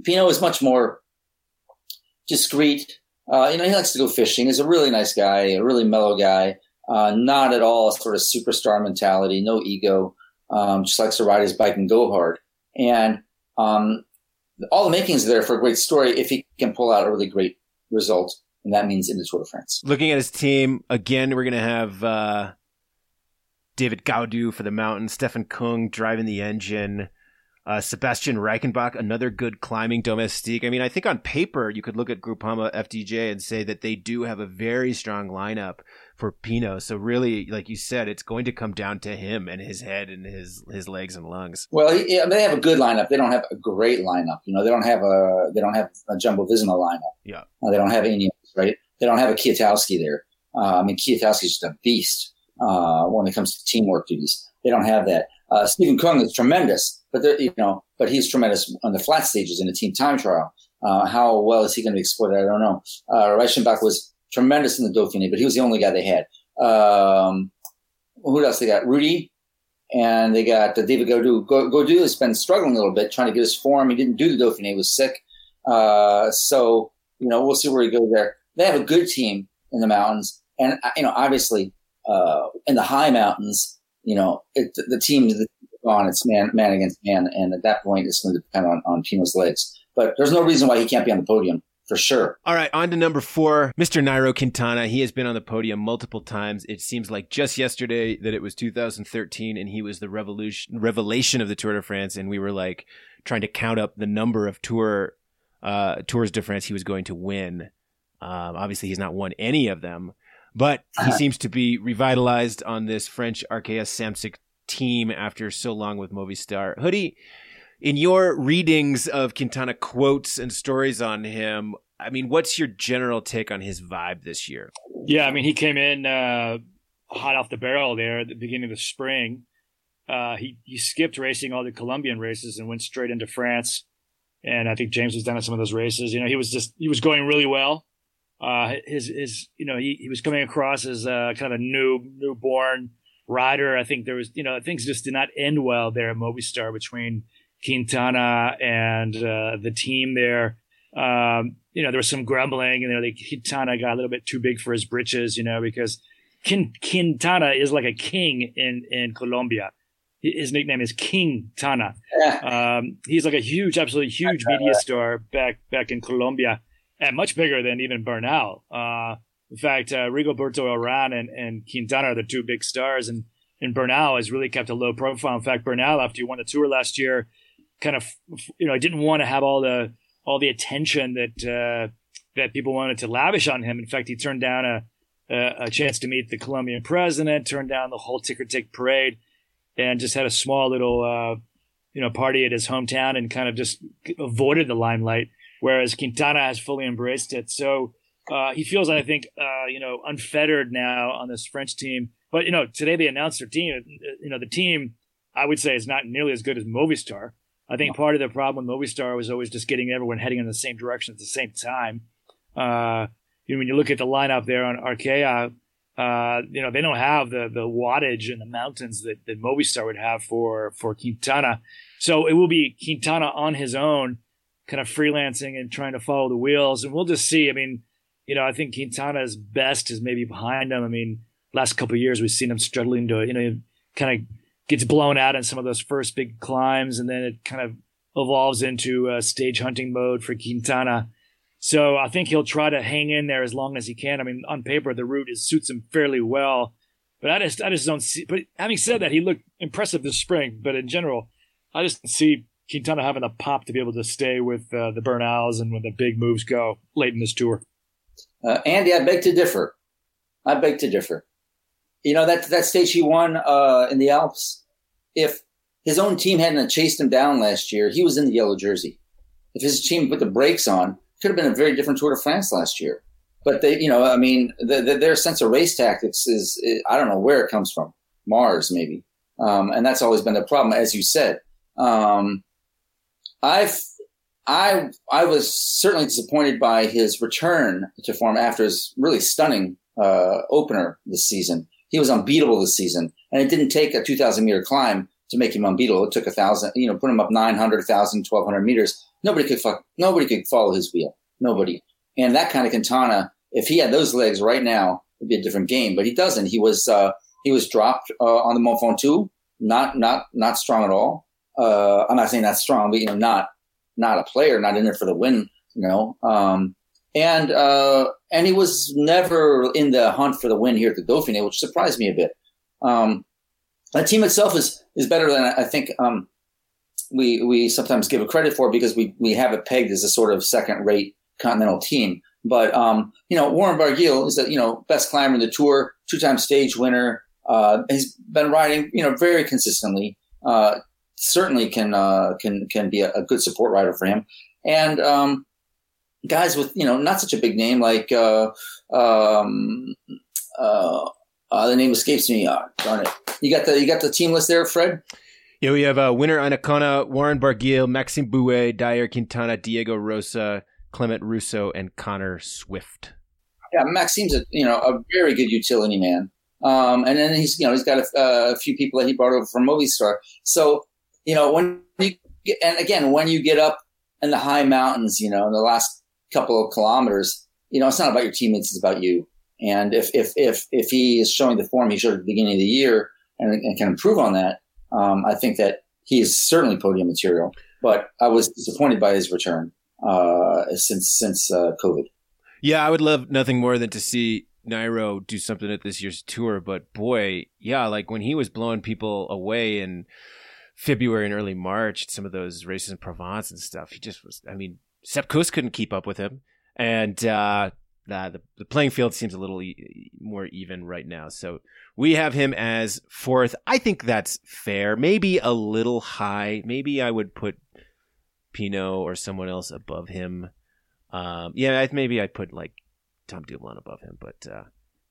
Pinot is much more discreet. Uh, you know, he likes to go fishing. He's a really nice guy, a really mellow guy. Uh, not at all sort of superstar mentality, no ego. Um, just likes to ride his bike and go hard. And um, all the makings are there for a great story if he can pull out a really great result. And that means in the Tour de France. Looking at his team, again, we're going to have uh... – David Gaudu for the mountain, Stefan Kung driving the engine, uh, Sebastian Reichenbach, another good climbing domestique. I mean, I think on paper, you could look at Groupama F D J and say that they do have a very strong lineup for Pinot. So really, like you said, it's going to come down to him and his head and his his legs and lungs. Well, yeah, they have a good lineup. They don't have a great lineup. You know, they don't have a they don't have a Jumbo-Visma lineup. Yeah, uh, they don't have Ineos, right? They don't have a Kwiatkowski there. Uh, I mean, Kwiatkowski's just a beast. Uh, when it comes to teamwork duties, they don't have that. Uh, Stephen Kung is tremendous, but you know, but he's tremendous on the flat stages in a team time trial. Uh, how well is he going to be exploited? I don't know. Uh, Reichenbach was tremendous in the Dauphiné, but he was the only guy they had. Um, who else they got? Rudy, and they got uh, David Gaudu. Gaudu has been struggling a little bit trying to get his form. He didn't do the Dauphiné; he was sick. Uh, so you know, we'll see where he goes there. They have a good team in the mountains, and you know, obviously. Uh, in the high mountains, you know, it, the team is on, it's man, man against man. And at that point, it's going to depend on, on Pino's legs. But there's no reason why he can't be on the podium, for sure. All right, on to number four, Mister Nairo Quintana. He has been on the podium multiple times. It seems like just yesterday that it was two thousand thirteen, and he was the revolution, revelation of the Tour de France. And we were like trying to count up the number of tour uh, Tours de France he was going to win. Um, obviously, he's not won any of them. But he seems to be revitalized on this French R K S Samsic team after so long with Movistar. Hoodie, in your readings of Quintana quotes and stories on him, I mean, what's your general take on his vibe this year? Yeah, I mean, he came in uh, hot off the barrel there at the beginning of the spring. Uh, he, he skipped racing all the Colombian races and went straight into France. And I think James was down at some of those races. You know, he was just he was going really well. Uh, his, his, you know, he, he was coming across as uh, kind of a new, newborn rider. I think there was, you know, things just did not end well there at Movistar between Quintana and uh, the team there. Um, you know, there was some grumbling, and you know, the Quintana got a little bit too big for his britches, you know, because Quintana is like a king in, in Colombia. His nickname is King Tana. Um, he's like a huge, absolutely huge media star back, back in Colombia. And much bigger than even Bernal. Uh, in fact, uh, Rigoberto Urán and, and Quintana are the two big stars. And, and Bernal has really kept a low profile. In fact, Bernal, after he won the Tour last year, kind of, you know, didn't want to have all the all the attention that uh, that people wanted to lavish on him. In fact, he turned down a a, a chance to meet the Colombian president, turned down the whole ticker-tick parade, and just had a small little, uh, you know, party at his hometown and kind of just avoided the limelight. Whereas Quintana has fully embraced it. So Uh, he feels, I think, uh, you know, unfettered now on this French team. But, you know, today they announced their team. You know, the team, I would say, is not nearly as good as Movistar. I think part of the problem with Movistar was always just getting everyone heading in the same direction at the same time. Uh, you know, when you look at the lineup there on Arkea, uh, you know, they don't have the the wattage in the mountains that, that Movistar would have for, for Quintana. So it will be Quintana on his own, kind of freelancing and trying to follow the wheels. And we'll just see. I mean, you know, I think Quintana's best is maybe behind him. I mean, last couple of years, we've seen him struggling to, you know, kind of gets blown out in some of those first big climbs, and then it kind of evolves into uh, stage hunting mode for Quintana. So I think he'll try to hang in there as long as he can. I mean, on paper, the route is, suits him fairly well. But I just I just don't see – but having said that, he looked impressive this spring. But in general, I just see Quintana having the pop to be able to stay with uh, the Bernals and when the big moves go late in this tour. Uh, Andy, I beg to differ. I beg to differ. You know, that that stage he won uh, in the Alps, if his own team hadn't chased him down last year, he was in the yellow jersey. If his team put the brakes on, it could have been a very different Tour de France last year. But, they, you know, I mean, the, the, their sense of race tactics is, it, I don't know where it comes from. Mars, maybe. Um, and that's always been the problem, as you said. Um, I've... I I was certainly disappointed by his return to form after his really stunning uh, opener this season. He was unbeatable this season, and it didn't take a two thousand meter climb to make him unbeatable. It took a thousand, you know, put him up nine hundred, one thousand, twelve hundred meters. Nobody could fuck, nobody could follow his wheel. Nobody. And that kind of Quintana, if he had those legs right now, it'd be a different game. But he doesn't. He was uh, he was dropped uh, on the Mont Ventoux. Not not not strong at all. Uh, I'm not saying that's strong, but you know, not. Not a player, not in it for the win, you know. Um, and uh, and he was never in the hunt for the win here at the Dauphiné, which surprised me a bit. Um, the team itself is is better than I think um, we we sometimes give it credit for, because we, we have it pegged as a sort of second-rate continental team. But, um, you know, Warren Barguil is the, you know, best climber in the Tour, two-time stage winner. Uh, he's been riding, you know, very consistently. Uh certainly can uh, can can be a, a good support rider for him. And um, guys with, you know, not such a big name like uh, um, uh, uh, the name escapes me. Oh, darn it. You got the you got the team list there, Fred? Yeah, we have uh, winner Anacona, Warren Barguil, Maxime Bouet, Dyer Quintana, Diego Rosa, Clement Russo, and Connor Swift. Yeah, Maxime's a, you know, a very good utility man. Um, and then he's, you know, he's got a, a few people that he brought over from Movistar. So, you know, when you get, and again, when you get up in the high mountains, you know, in the last couple of kilometers, you know, it's not about your teammates, it's about you. And if, if, if, if he is showing the form he showed at the beginning of the year and, and can improve on that, um, I think that he is certainly podium material, but I was disappointed by his return, uh, since, since, uh, COVID. Yeah. I would love nothing more than to see Nairo do something at this year's tour, but boy, yeah, like when he was blowing people away and, February and early March, some of those races in Provence and stuff. He just was, I mean, Sepp Kuss couldn't keep up with him. And uh, the, the playing field seems a little e- more even right now. So we have him as fourth. I think that's fair. Maybe a little high. Maybe I would put Pinot or someone else above him. Um, yeah, maybe I'd put like Tom Dumoulin above him. But uh,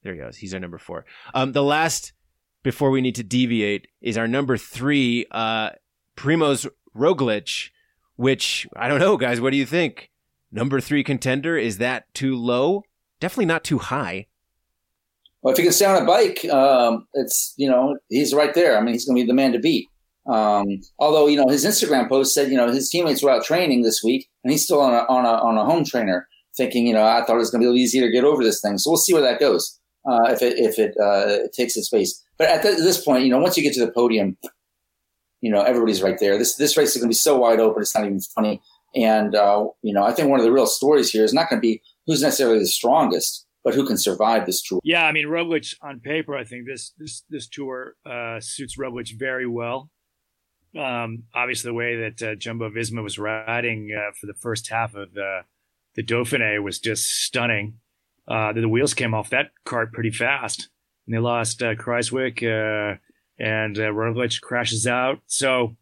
there he goes. He's our number four. Um, the last... before we need to deviate, is our number three, uh, Primoz Roglic, which, I don't know, guys, what do you think? Number three contender, is that too low? Definitely not too high. Well, if he can stay on a bike, um, it's, you know, he's right there. I mean, he's going to be the man to beat. Um, although, you know, his Instagram post said, you know, his teammates were out training this week, and he's still on a, on a, on a home trainer, thinking, you know, I thought it was going to be easier to get over this thing. So we'll see where that goes, uh, if it, if it, uh, it takes its pace. But at th- this point, you know, once you get to the podium, you know, everybody's right there. This this race is going to be so wide open, it's not even funny. And, uh, you know, I think one of the real stories here is not going to be who's necessarily the strongest, but who can survive this tour. Yeah, I mean, Roglic on paper, I think this this, this tour uh, suits Roglic very well. Um, obviously, the way that uh, Jumbo-Visma was riding uh, for the first half of the, the Dauphiné was just stunning. Uh, the wheels came off that cart pretty fast. And they lost uh, Kreiswick, uh, and uh, Roglic crashes out. So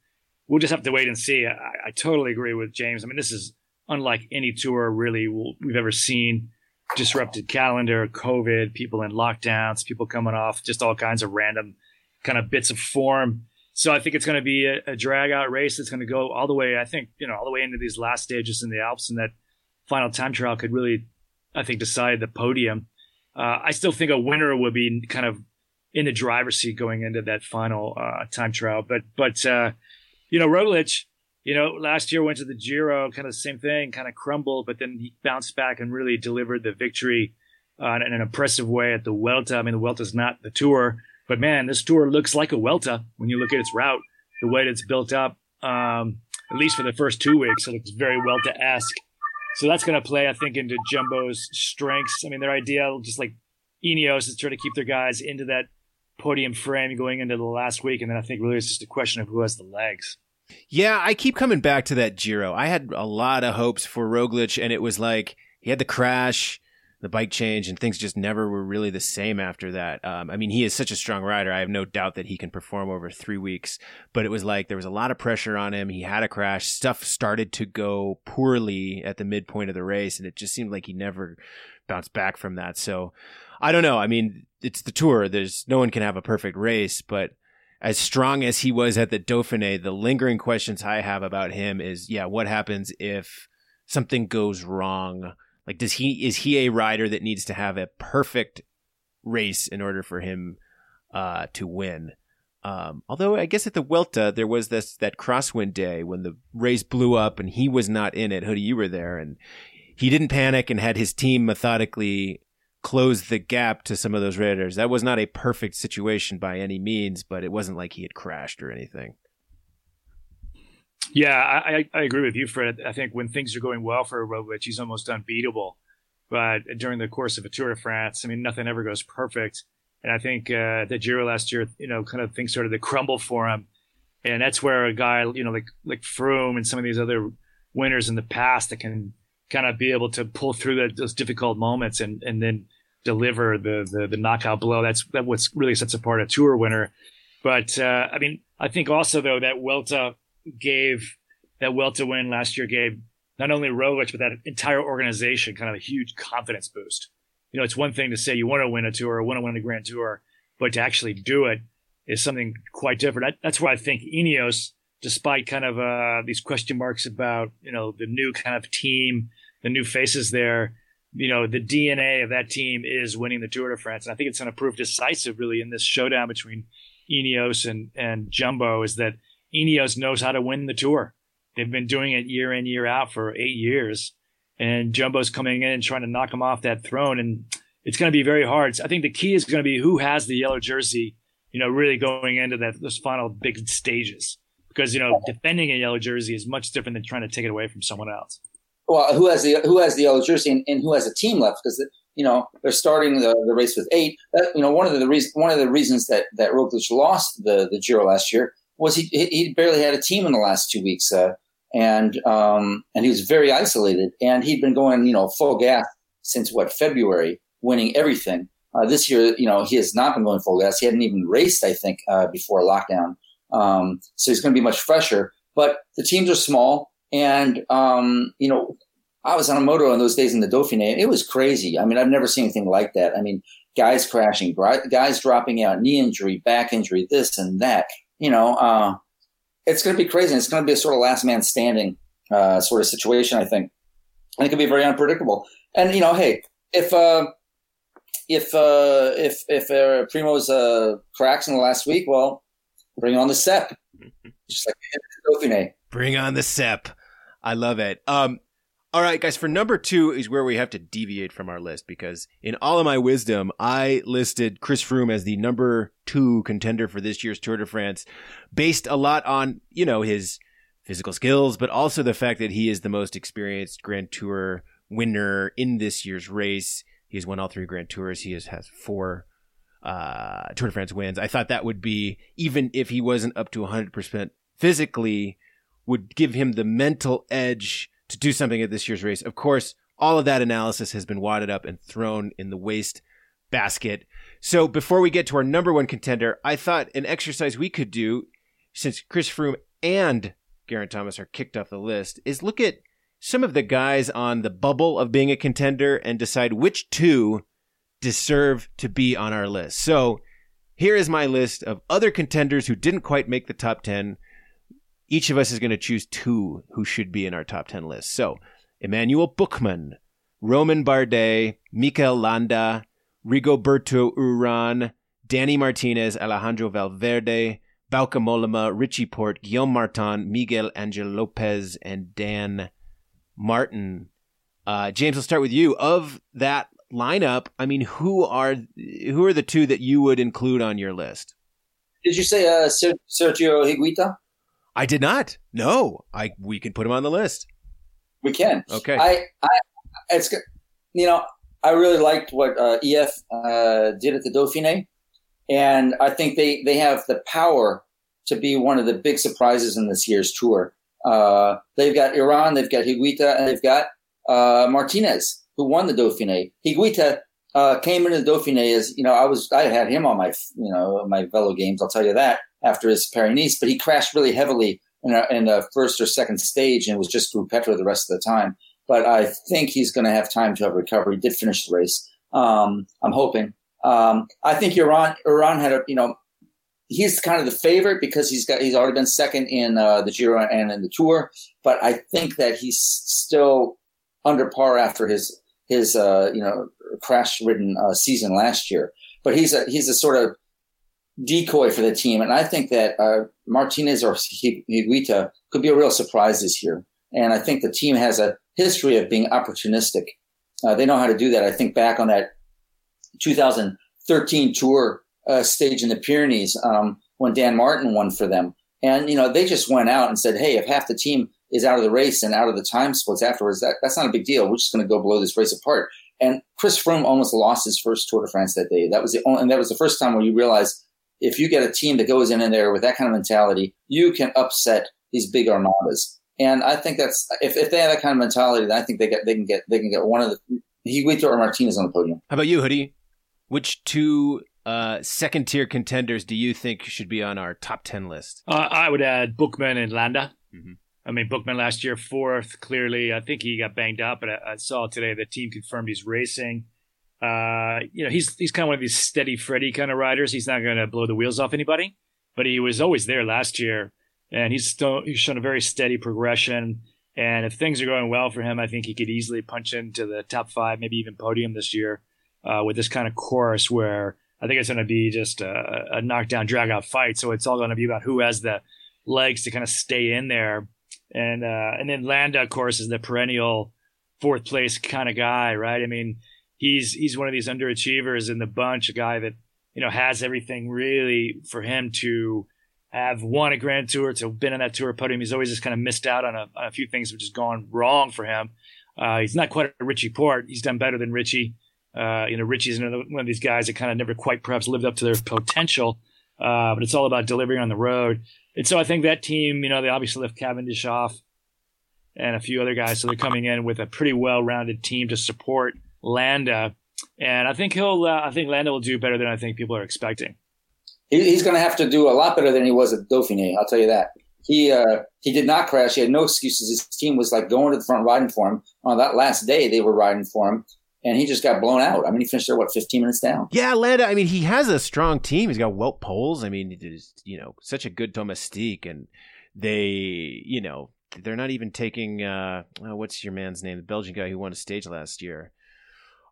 we'll just have to wait and see. I, I totally agree with James. I mean, this is unlike any tour really we'll, we've ever seen. disrupted calendar, COVID, people in lockdowns, people coming off, just all kinds of random kind of bits of form. So I think it's going to be a, a drag out race. It's going to go all the way, I think, you know, all the way into these last stages in the Alps, and that final time trial could really, I think, decide the podium. Uh, I still think a winner would be kind of in the driver's seat going into that final uh, time trial. But, but uh, you know, Roglic, you know, last year went to the Giro, kind of the same thing, kind of crumbled, but then he bounced back and really delivered the victory uh, in an impressive way at the Vuelta. I mean, the Vuelta is not the Tour, but man, this Tour looks like a Vuelta when you look at its route, the way it's built up, um, at least for the first two weeks. It looks very Vuelta-esque. So that's going to play, I think, into Jumbo's strengths. I mean, their idea, just like Ineos, is try to keep their guys into that podium frame going into the last week. And then I think really it's just a question of who has the legs. Yeah, I keep coming back to that Giro. I had a lot of hopes for Roglic, and it was like he had the crash, the bike change, and things just never were really the same after that. Um, I mean, he is such a strong rider. I have no doubt that he can perform over three weeks, but it was like there was a lot of pressure on him. He had a crash. Stuff started to go poorly at the midpoint of the race, and it just seemed like he never bounced back from that. So I don't know. I mean, it's the Tour. There's no one can have a perfect race, but as strong as he was at the Dauphiné, the lingering questions I have about him is, yeah, what happens if something goes wrong? Like, does he is he a rider that needs to have a perfect race in order for him uh, to win? Um, although I guess at the Vuelta there was this that crosswind day when the race blew up and he was not in it. Hoodie, you were there, and he didn't panic and had his team methodically close the gap to some of those riders. That was not a perfect situation by any means, but it wasn't like he had crashed or anything. Yeah, I, I agree with you, Fred. I think when things are going well for Roglic, he's almost unbeatable. But during the course of a Tour de France, I mean, nothing ever goes perfect. And I think uh, the Giro last year, you know, kind of things started to crumble for him. And that's where a guy, you know, like like Froome and some of these other winners in the past that can kind of be able to pull through that, those difficult moments and, and then deliver the, the the knockout blow. That's that what really sets apart a Tour winner. But uh, I mean, I think also though that Vuelta gave that Vuelta win last year gave not only Roglic but that entire organization kind of a huge confidence boost. You know, it's one thing to say you want to win a Tour, or want to win a Grand Tour, but to actually do it is something quite different. I, that's why I think Ineos, despite kind of uh, these question marks about, you know, the new kind of team, the new faces there, you know, the D N A of that team is winning the Tour de France. And I think it's going to prove decisive really in this showdown between Ineos and, and Jumbo is that Ineos knows how to win the Tour. They've been doing it year in, year out for eight years. And Jumbo's coming in and trying to knock them off that throne. And it's going to be very hard. So I think the key is going to be who has the yellow jersey, you know, really going into that those final big stages. Because, you know, defending a yellow jersey is much different than trying to take it away from someone else. Well, who has the who has the yellow jersey and, and who has a team left? Because you know they're starting the, the race with eight. That, you know, one of the reasons one of the reasons that, that Roglic lost the, the Giro last year was he he barely had a team in the last two weeks, uh, and um, and he was very isolated. And he'd been going you know full gas since what February, winning everything. Uh, this year, you know, he has not been going full gas. He hadn't even raced, I think, uh, before lockdown. Um, so he's going to be much fresher. But the teams are small. And, um, you know, I was on a moto on those days in the Dauphiné. It was crazy. I mean, I've never seen anything like that. I mean, guys crashing, guys dropping out, knee injury, back injury, this and that. You know, uh, it's going to be crazy. It's going to be a sort of last man standing uh, sort of situation, I think. And it could be very unpredictable. And, you know, hey, if uh, if, uh, if if uh, Primoz uh, cracks in the last week, well, bring on the Sepp. Just like the Dauphiné. Bring on the Sepp. I love it. Um, all right, guys, for number two is where we have to deviate from our list because in all of my wisdom, I listed Chris Froome as the number two contender for this year's Tour de France based a lot on, you know, his physical skills, but also the fact that he is the most experienced Grand Tour winner in this year's race. He has won all three Grand Tours. He has, has four uh, Tour de France wins. I thought that would be, even if he wasn't up to one hundred percent physically, would give him the mental edge to do something at this year's race. Of course, all of that analysis has been wadded up and thrown in the waste basket. So before we get to our number one contender, I thought an exercise we could do, since Chris Froome and Garrett Thomas are kicked off the list, is look at some of the guys on the bubble of being a contender and decide which two deserve to be on our list. So here is my list of other contenders who didn't quite make the top ten. Each of us is going to choose two who should be in our top ten list. So Emmanuel Buchmann, Roman Bardet, Mikel Landa, Rigoberto Urán, Danny Martinez, Alejandro Valverde, Bauke Mollema, Richie Porte, Guillaume Martin, Miguel Angel Lopez, and Dan Martin. Uh, James, I'll start with you. Of that lineup, I mean, who are who are the two that you would include on your list? Did you say uh, Sergio Higuita? I did not. No, I we can put him on the list. We can. Okay. I, I it's you know I really liked what uh, E F uh, did at the Dauphiné, and I think they, they have the power to be one of the big surprises in this year's tour. Uh, they've got Iran, they've got Higuita, and they've got uh, Martinez, who won the Dauphiné. Higuita uh, came into the Dauphiné as you know I was I had him on my you know my Velo games. I'll tell you that after his Paris-Nice, but he crashed really heavily in a, in a first or second stage and was just Gruppetto the rest of the time. But I think he's going to have time to have recovery. He did finish the race. Um, I'm hoping. Um, I think Iran, Iran had a, you know, he's kind of the favorite because he's got, he's already been second in uh, the Giro and in the Tour. But I think that he's still under par after his, his, uh, you know, crash ridden uh, season last year. But he's a, he's a sort of decoy for the team. And I think that uh, Martinez or Higuita could be a real surprise this year. And I think the team has a history of being opportunistic. Uh, they know how to do that. I think back on that two thousand thirteen tour uh, stage in the Pyrenees um, when Dan Martin won for them. And, you know, they just went out and said, hey, if half the team is out of the race and out of the time splits afterwards, that, that's not a big deal. We're just going to go blow this race apart. And Chris Froome almost lost his first Tour de France that day. That was the only, and that was the first time where you realize if you get a team that goes in and there with that kind of mentality, you can upset these big armadas. And I think that's if, if they have that kind of mentality, then I think they get they can get they can get one of the Higuita or Martinez on the podium. How about you, Hoodie? Which two uh, second tier contenders do you think should be on our top ten list? Uh, I would add Buchmann and Landa. Mm-hmm. I mean, Buchmann last year fourth. Clearly, I think he got banged up, but I, I saw today the team confirmed he's racing. Uh, you know, he's he's kind of one of these steady Freddy kind of riders. He's not going to blow the wheels off anybody, but he was always there last year. And he's still he's shown a very steady progression. And if things are going well for him, I think he could easily punch into the top five, maybe even podium this year uh, with this kind of course where I think it's going to be just a, a knockdown, drag-out fight. So it's all going to be about who has the legs to kind of stay in there. And uh, and then Landa, of course, is the perennial fourth place kind of guy, right? I mean, he's he's one of these underachievers in the bunch, a guy that you know has everything really for him to have won a Grand Tour, to have been on that Tour podium. He's always just kind of missed out on a, on a few things which has gone wrong for him. Uh, he's not quite a Richie Porte. He's done better than Richie. Uh, you know, Richie's another one of these guys that kind of never quite perhaps lived up to their potential. Uh, but it's all about delivering on the road. And so I think that team, you know, they obviously left Cavendish off and a few other guys. So they're coming in with a pretty well-rounded team to support Landa. And I think he'll, uh, I think Landa will do better than I think people are expecting. He's going to have to do a lot better than he was at Dauphiné. I'll tell you that. He uh, he did not crash. He had no excuses. His team was like going to the front riding for him. On that last day, they were riding for him, and he just got blown out. I mean, he finished there, what, fifteen minutes down? Yeah, Landa, I mean, he has a strong team. He's got Wout Poels. I mean, it is, you know, such a good domestique, and they, you know, they're not even taking, uh, oh, what's your man's name, the Belgian guy who won a stage last year.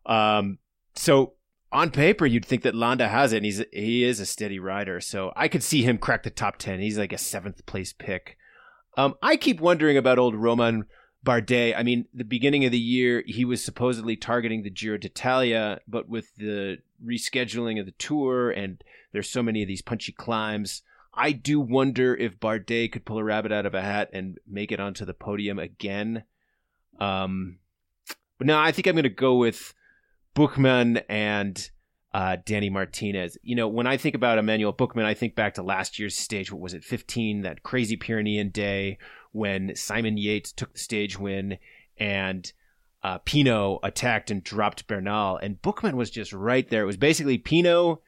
Um, so... On paper, you'd think that Landa has it, and he's he is a steady rider, so I could see him crack the top ten. He's like a seventh place pick. Um, I keep wondering about old Roman Bardet. I mean, the beginning of the year, he was supposedly targeting the Giro d'Italia, but with the rescheduling of the Tour, and there's so many of these punchy climbs, I do wonder if Bardet could pull a rabbit out of a hat and make it onto the podium again. Um, but no, I think I'm going to go with Buchmann and uh, Danny Martinez. You know, when I think about Emmanuel Buchmann, I think back to last year's stage. What was it, fifteen? That crazy Pyrenean day when Simon Yates took the stage win and uh, Pinot attacked and dropped Bernal. And Buchmann was just right there. It was basically Pinot,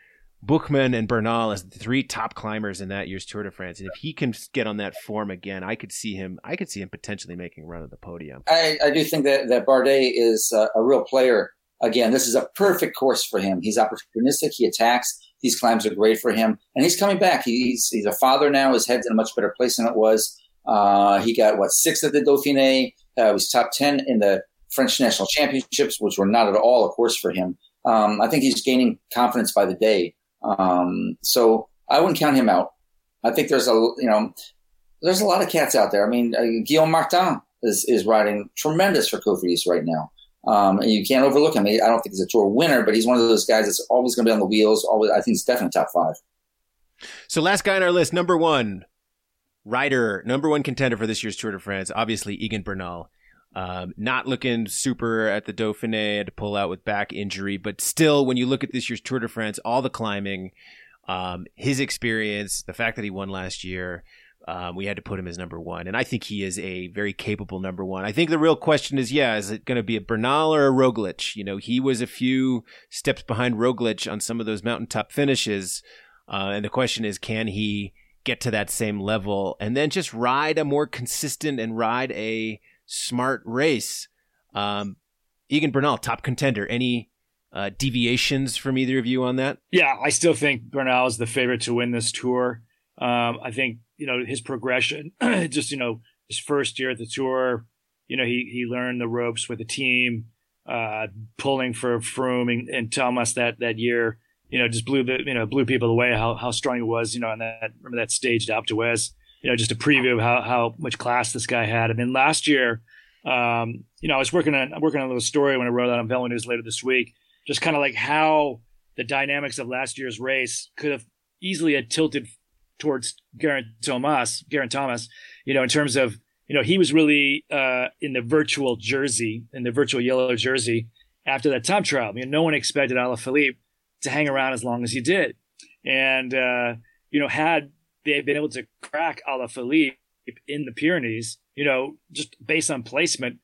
Buchmann and Bernal as the three top climbers in that year's Tour de France. And if he can get on that form again, I could see him I could see him potentially making a run at the podium. I, I do think that, that Bardet is a, a real player. Again, this is a perfect course for him. He's opportunistic. He attacks. These climbs are great for him. And he's coming back. He's he's a father now. His head's in a much better place than it was. Uh, he got, what, sixth at the Dauphiné. Uh, he was top ten in the French National Championships, which were not at all a course for him. Um, I think he's gaining confidence by the day. Um, so I wouldn't count him out. I think there's a, you know, there's a lot of cats out there. I mean, uh, Guillaume Martin is, is riding tremendous for Cofidis right now. Um, and you can't overlook him. I don't think he's a Tour winner, but he's one of those guys that's always going to be on the wheels. Always, I think he's definitely top five. So last guy on our list, number one rider, number one contender for this year's Tour de France, obviously Egan Bernal. Um, not looking super at the Dauphiné, had to pull out with back injury, but still, when you look at this year's Tour de France, all the climbing, um, his experience, the fact that he won last year, um, we had to put him as number one. And I think he is a very capable number one. I think the real question is, yeah, is it going to be a Bernal or a Roglic? You know, he was a few steps behind Roglic on some of those mountaintop finishes. Uh, and the question is, can he get to that same level and then just ride a more consistent and ride a smart race? Um, Egan Bernal, top contender. Any uh, deviations from either of you on that? Yeah, I still think Bernal is the favorite to win this Tour. Um, I think, you know, his progression, just, you know, his first year at the Tour, you know, he, he learned the ropes with the team, uh, pulling for Froome and, and Thomas that, that year, you know, just blew the, you know, blew people away how, how strong he was, you know, on that, remember that staged Alpe d'Huez, you know, just a preview of how, how much class this guy had. And then last year, um, you know, I was working on, I'm working on a little story when I wrote that on Velo News later this week, just kind of like how the dynamics of last year's race could have easily had tilted towards Garrett Thomas, Garrett Thomas, you know, in terms of, you know, he was really uh, in the virtual jersey, in the virtual yellow jersey after that time trial. You know, no one expected Alaphilippe to hang around as long as he did. And, uh, you know, had they been able to crack Alaphilippe in the Pyrenees, you know, just based on placement,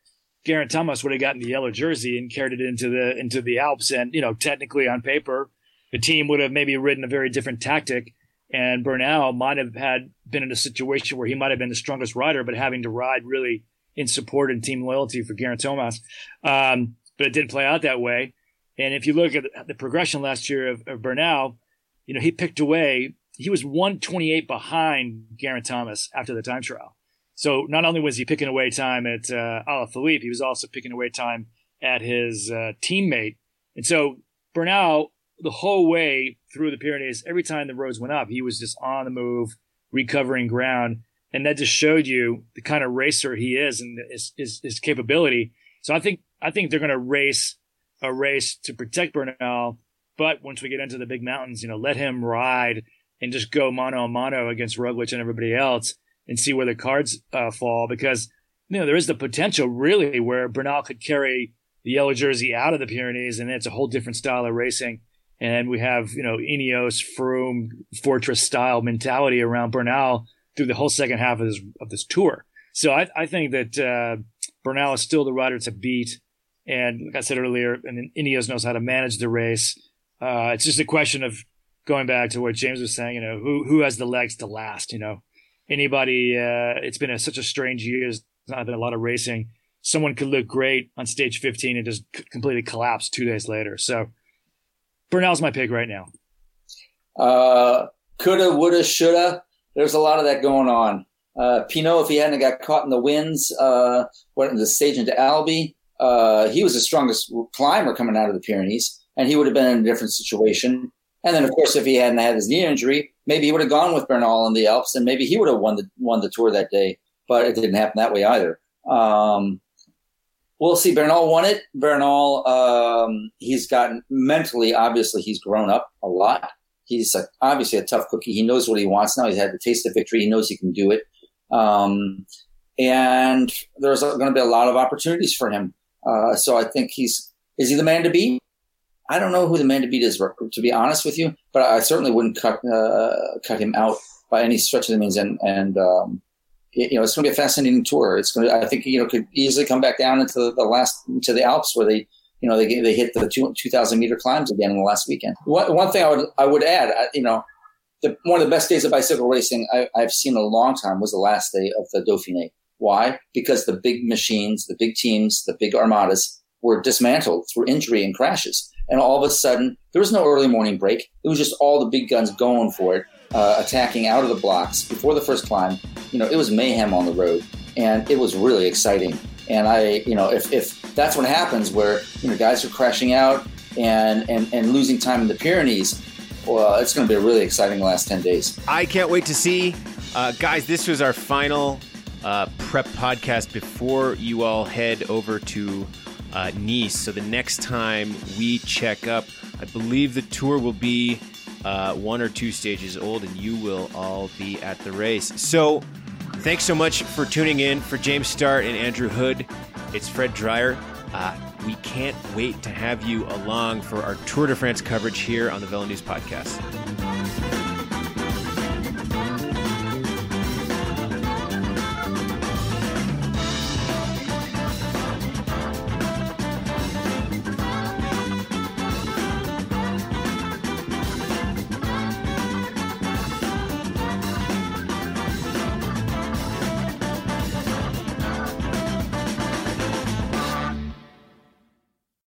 Garrett Thomas would have gotten the yellow jersey and carried it into the into the Alps. And, you know, technically on paper, the team would have maybe ridden a very different tactic. And Bernal might have had been in a situation where he might have been the strongest rider, but having to ride really in support and team loyalty for Garrett Thomas. Um, but it didn't play out that way. And if you look at the progression last year of, of Bernal, you know, he picked away. He was one twenty-eight behind Garrett Thomas after the time trial. So not only was he picking away time at uh, Alaphilippe, he was also picking away time at his uh, teammate. And so Bernal, the whole way through the Pyrenees, every time the roads went up, he was just on the move, recovering ground. And that just showed you the kind of racer he is and his, his, his capability. So I think, I think they're going to race a race to protect Bernal. But once we get into the big mountains, you know, let him ride and just go mano a mano against Roglic and everybody else and see where the cards uh, fall. Because, you know, there is the potential really where Bernal could carry the yellow jersey out of the Pyrenees and it's a whole different style of racing. And we have, you know, Ineos, Froome, fortress-style mentality around Bernal through the whole second half of this of this Tour. So I, I think that uh, Bernal is still the rider to beat. And like I said earlier, and Ineos knows how to manage the race. Uh, it's just a question of going back to what James was saying, you know, who who has the legs to last, you know. Anybody, uh, it's been a, such a strange year. There's not been a lot of racing. Someone could look great on stage fifteen and just completely collapse two days later. So Bernal's my pick right now. Uh, coulda, woulda, shoulda. There's a lot of that going on. Uh, Pinot, if he hadn't got caught in the winds, uh, went into the stage into Albi. Uh, he was the strongest climber coming out of the Pyrenees, and he would have been in a different situation. And then, of course, if he hadn't had his knee injury, maybe he would have gone with Bernal in the Alps, and maybe he would have won the won the Tour that day. But it didn't happen that way either. Um, We'll see. Bernal won it. Bernal, um, he's gotten mentally, obviously, he's grown up a lot. He's a, obviously a tough cookie. He knows what he wants now. He's had the taste of victory. He knows he can do it. Um, and there's going to be a lot of opportunities for him. Uh, so I think he's – is he the man to beat? I don't know who the man to beat is, to be honest with you, but I certainly wouldn't cut uh, cut him out by any stretch of the means. And, and um you know, it's going to be a fascinating Tour. It's going to, I think, you know, could easily come back down into the last, to the Alps where they, you know, they they hit the two thousand meter climbs again in the last weekend. One, one thing I would I would add, I, you know, the, one of the best days of bicycle racing I, I've seen in a long time was the last day of the Dauphiné. Why? Because the big machines, the big teams, the big armadas were dismantled through injury and crashes. And all of a sudden, there was no early morning break. It was just all the big guns going for it, uh, attacking out of the blocks before the first climb. You know, it was mayhem on the road, and it was really exciting. And I, you know, if, if that's what happens where, you know, guys are crashing out and, and, and losing time in the Pyrenees, well, it's going to be a really exciting last ten days. I can't wait to see. Uh, guys, this was our final uh, prep podcast before you all head over to uh, Nice. So the next time we check up, I believe the tour will be uh, one or two stages old, and you will all be at the race. So thanks so much for tuning in. For James Startt and Andrew Hood, it's Fred Dreyer. Uh, we can't wait to have you along for our Tour de France coverage here on the Velo News Podcast.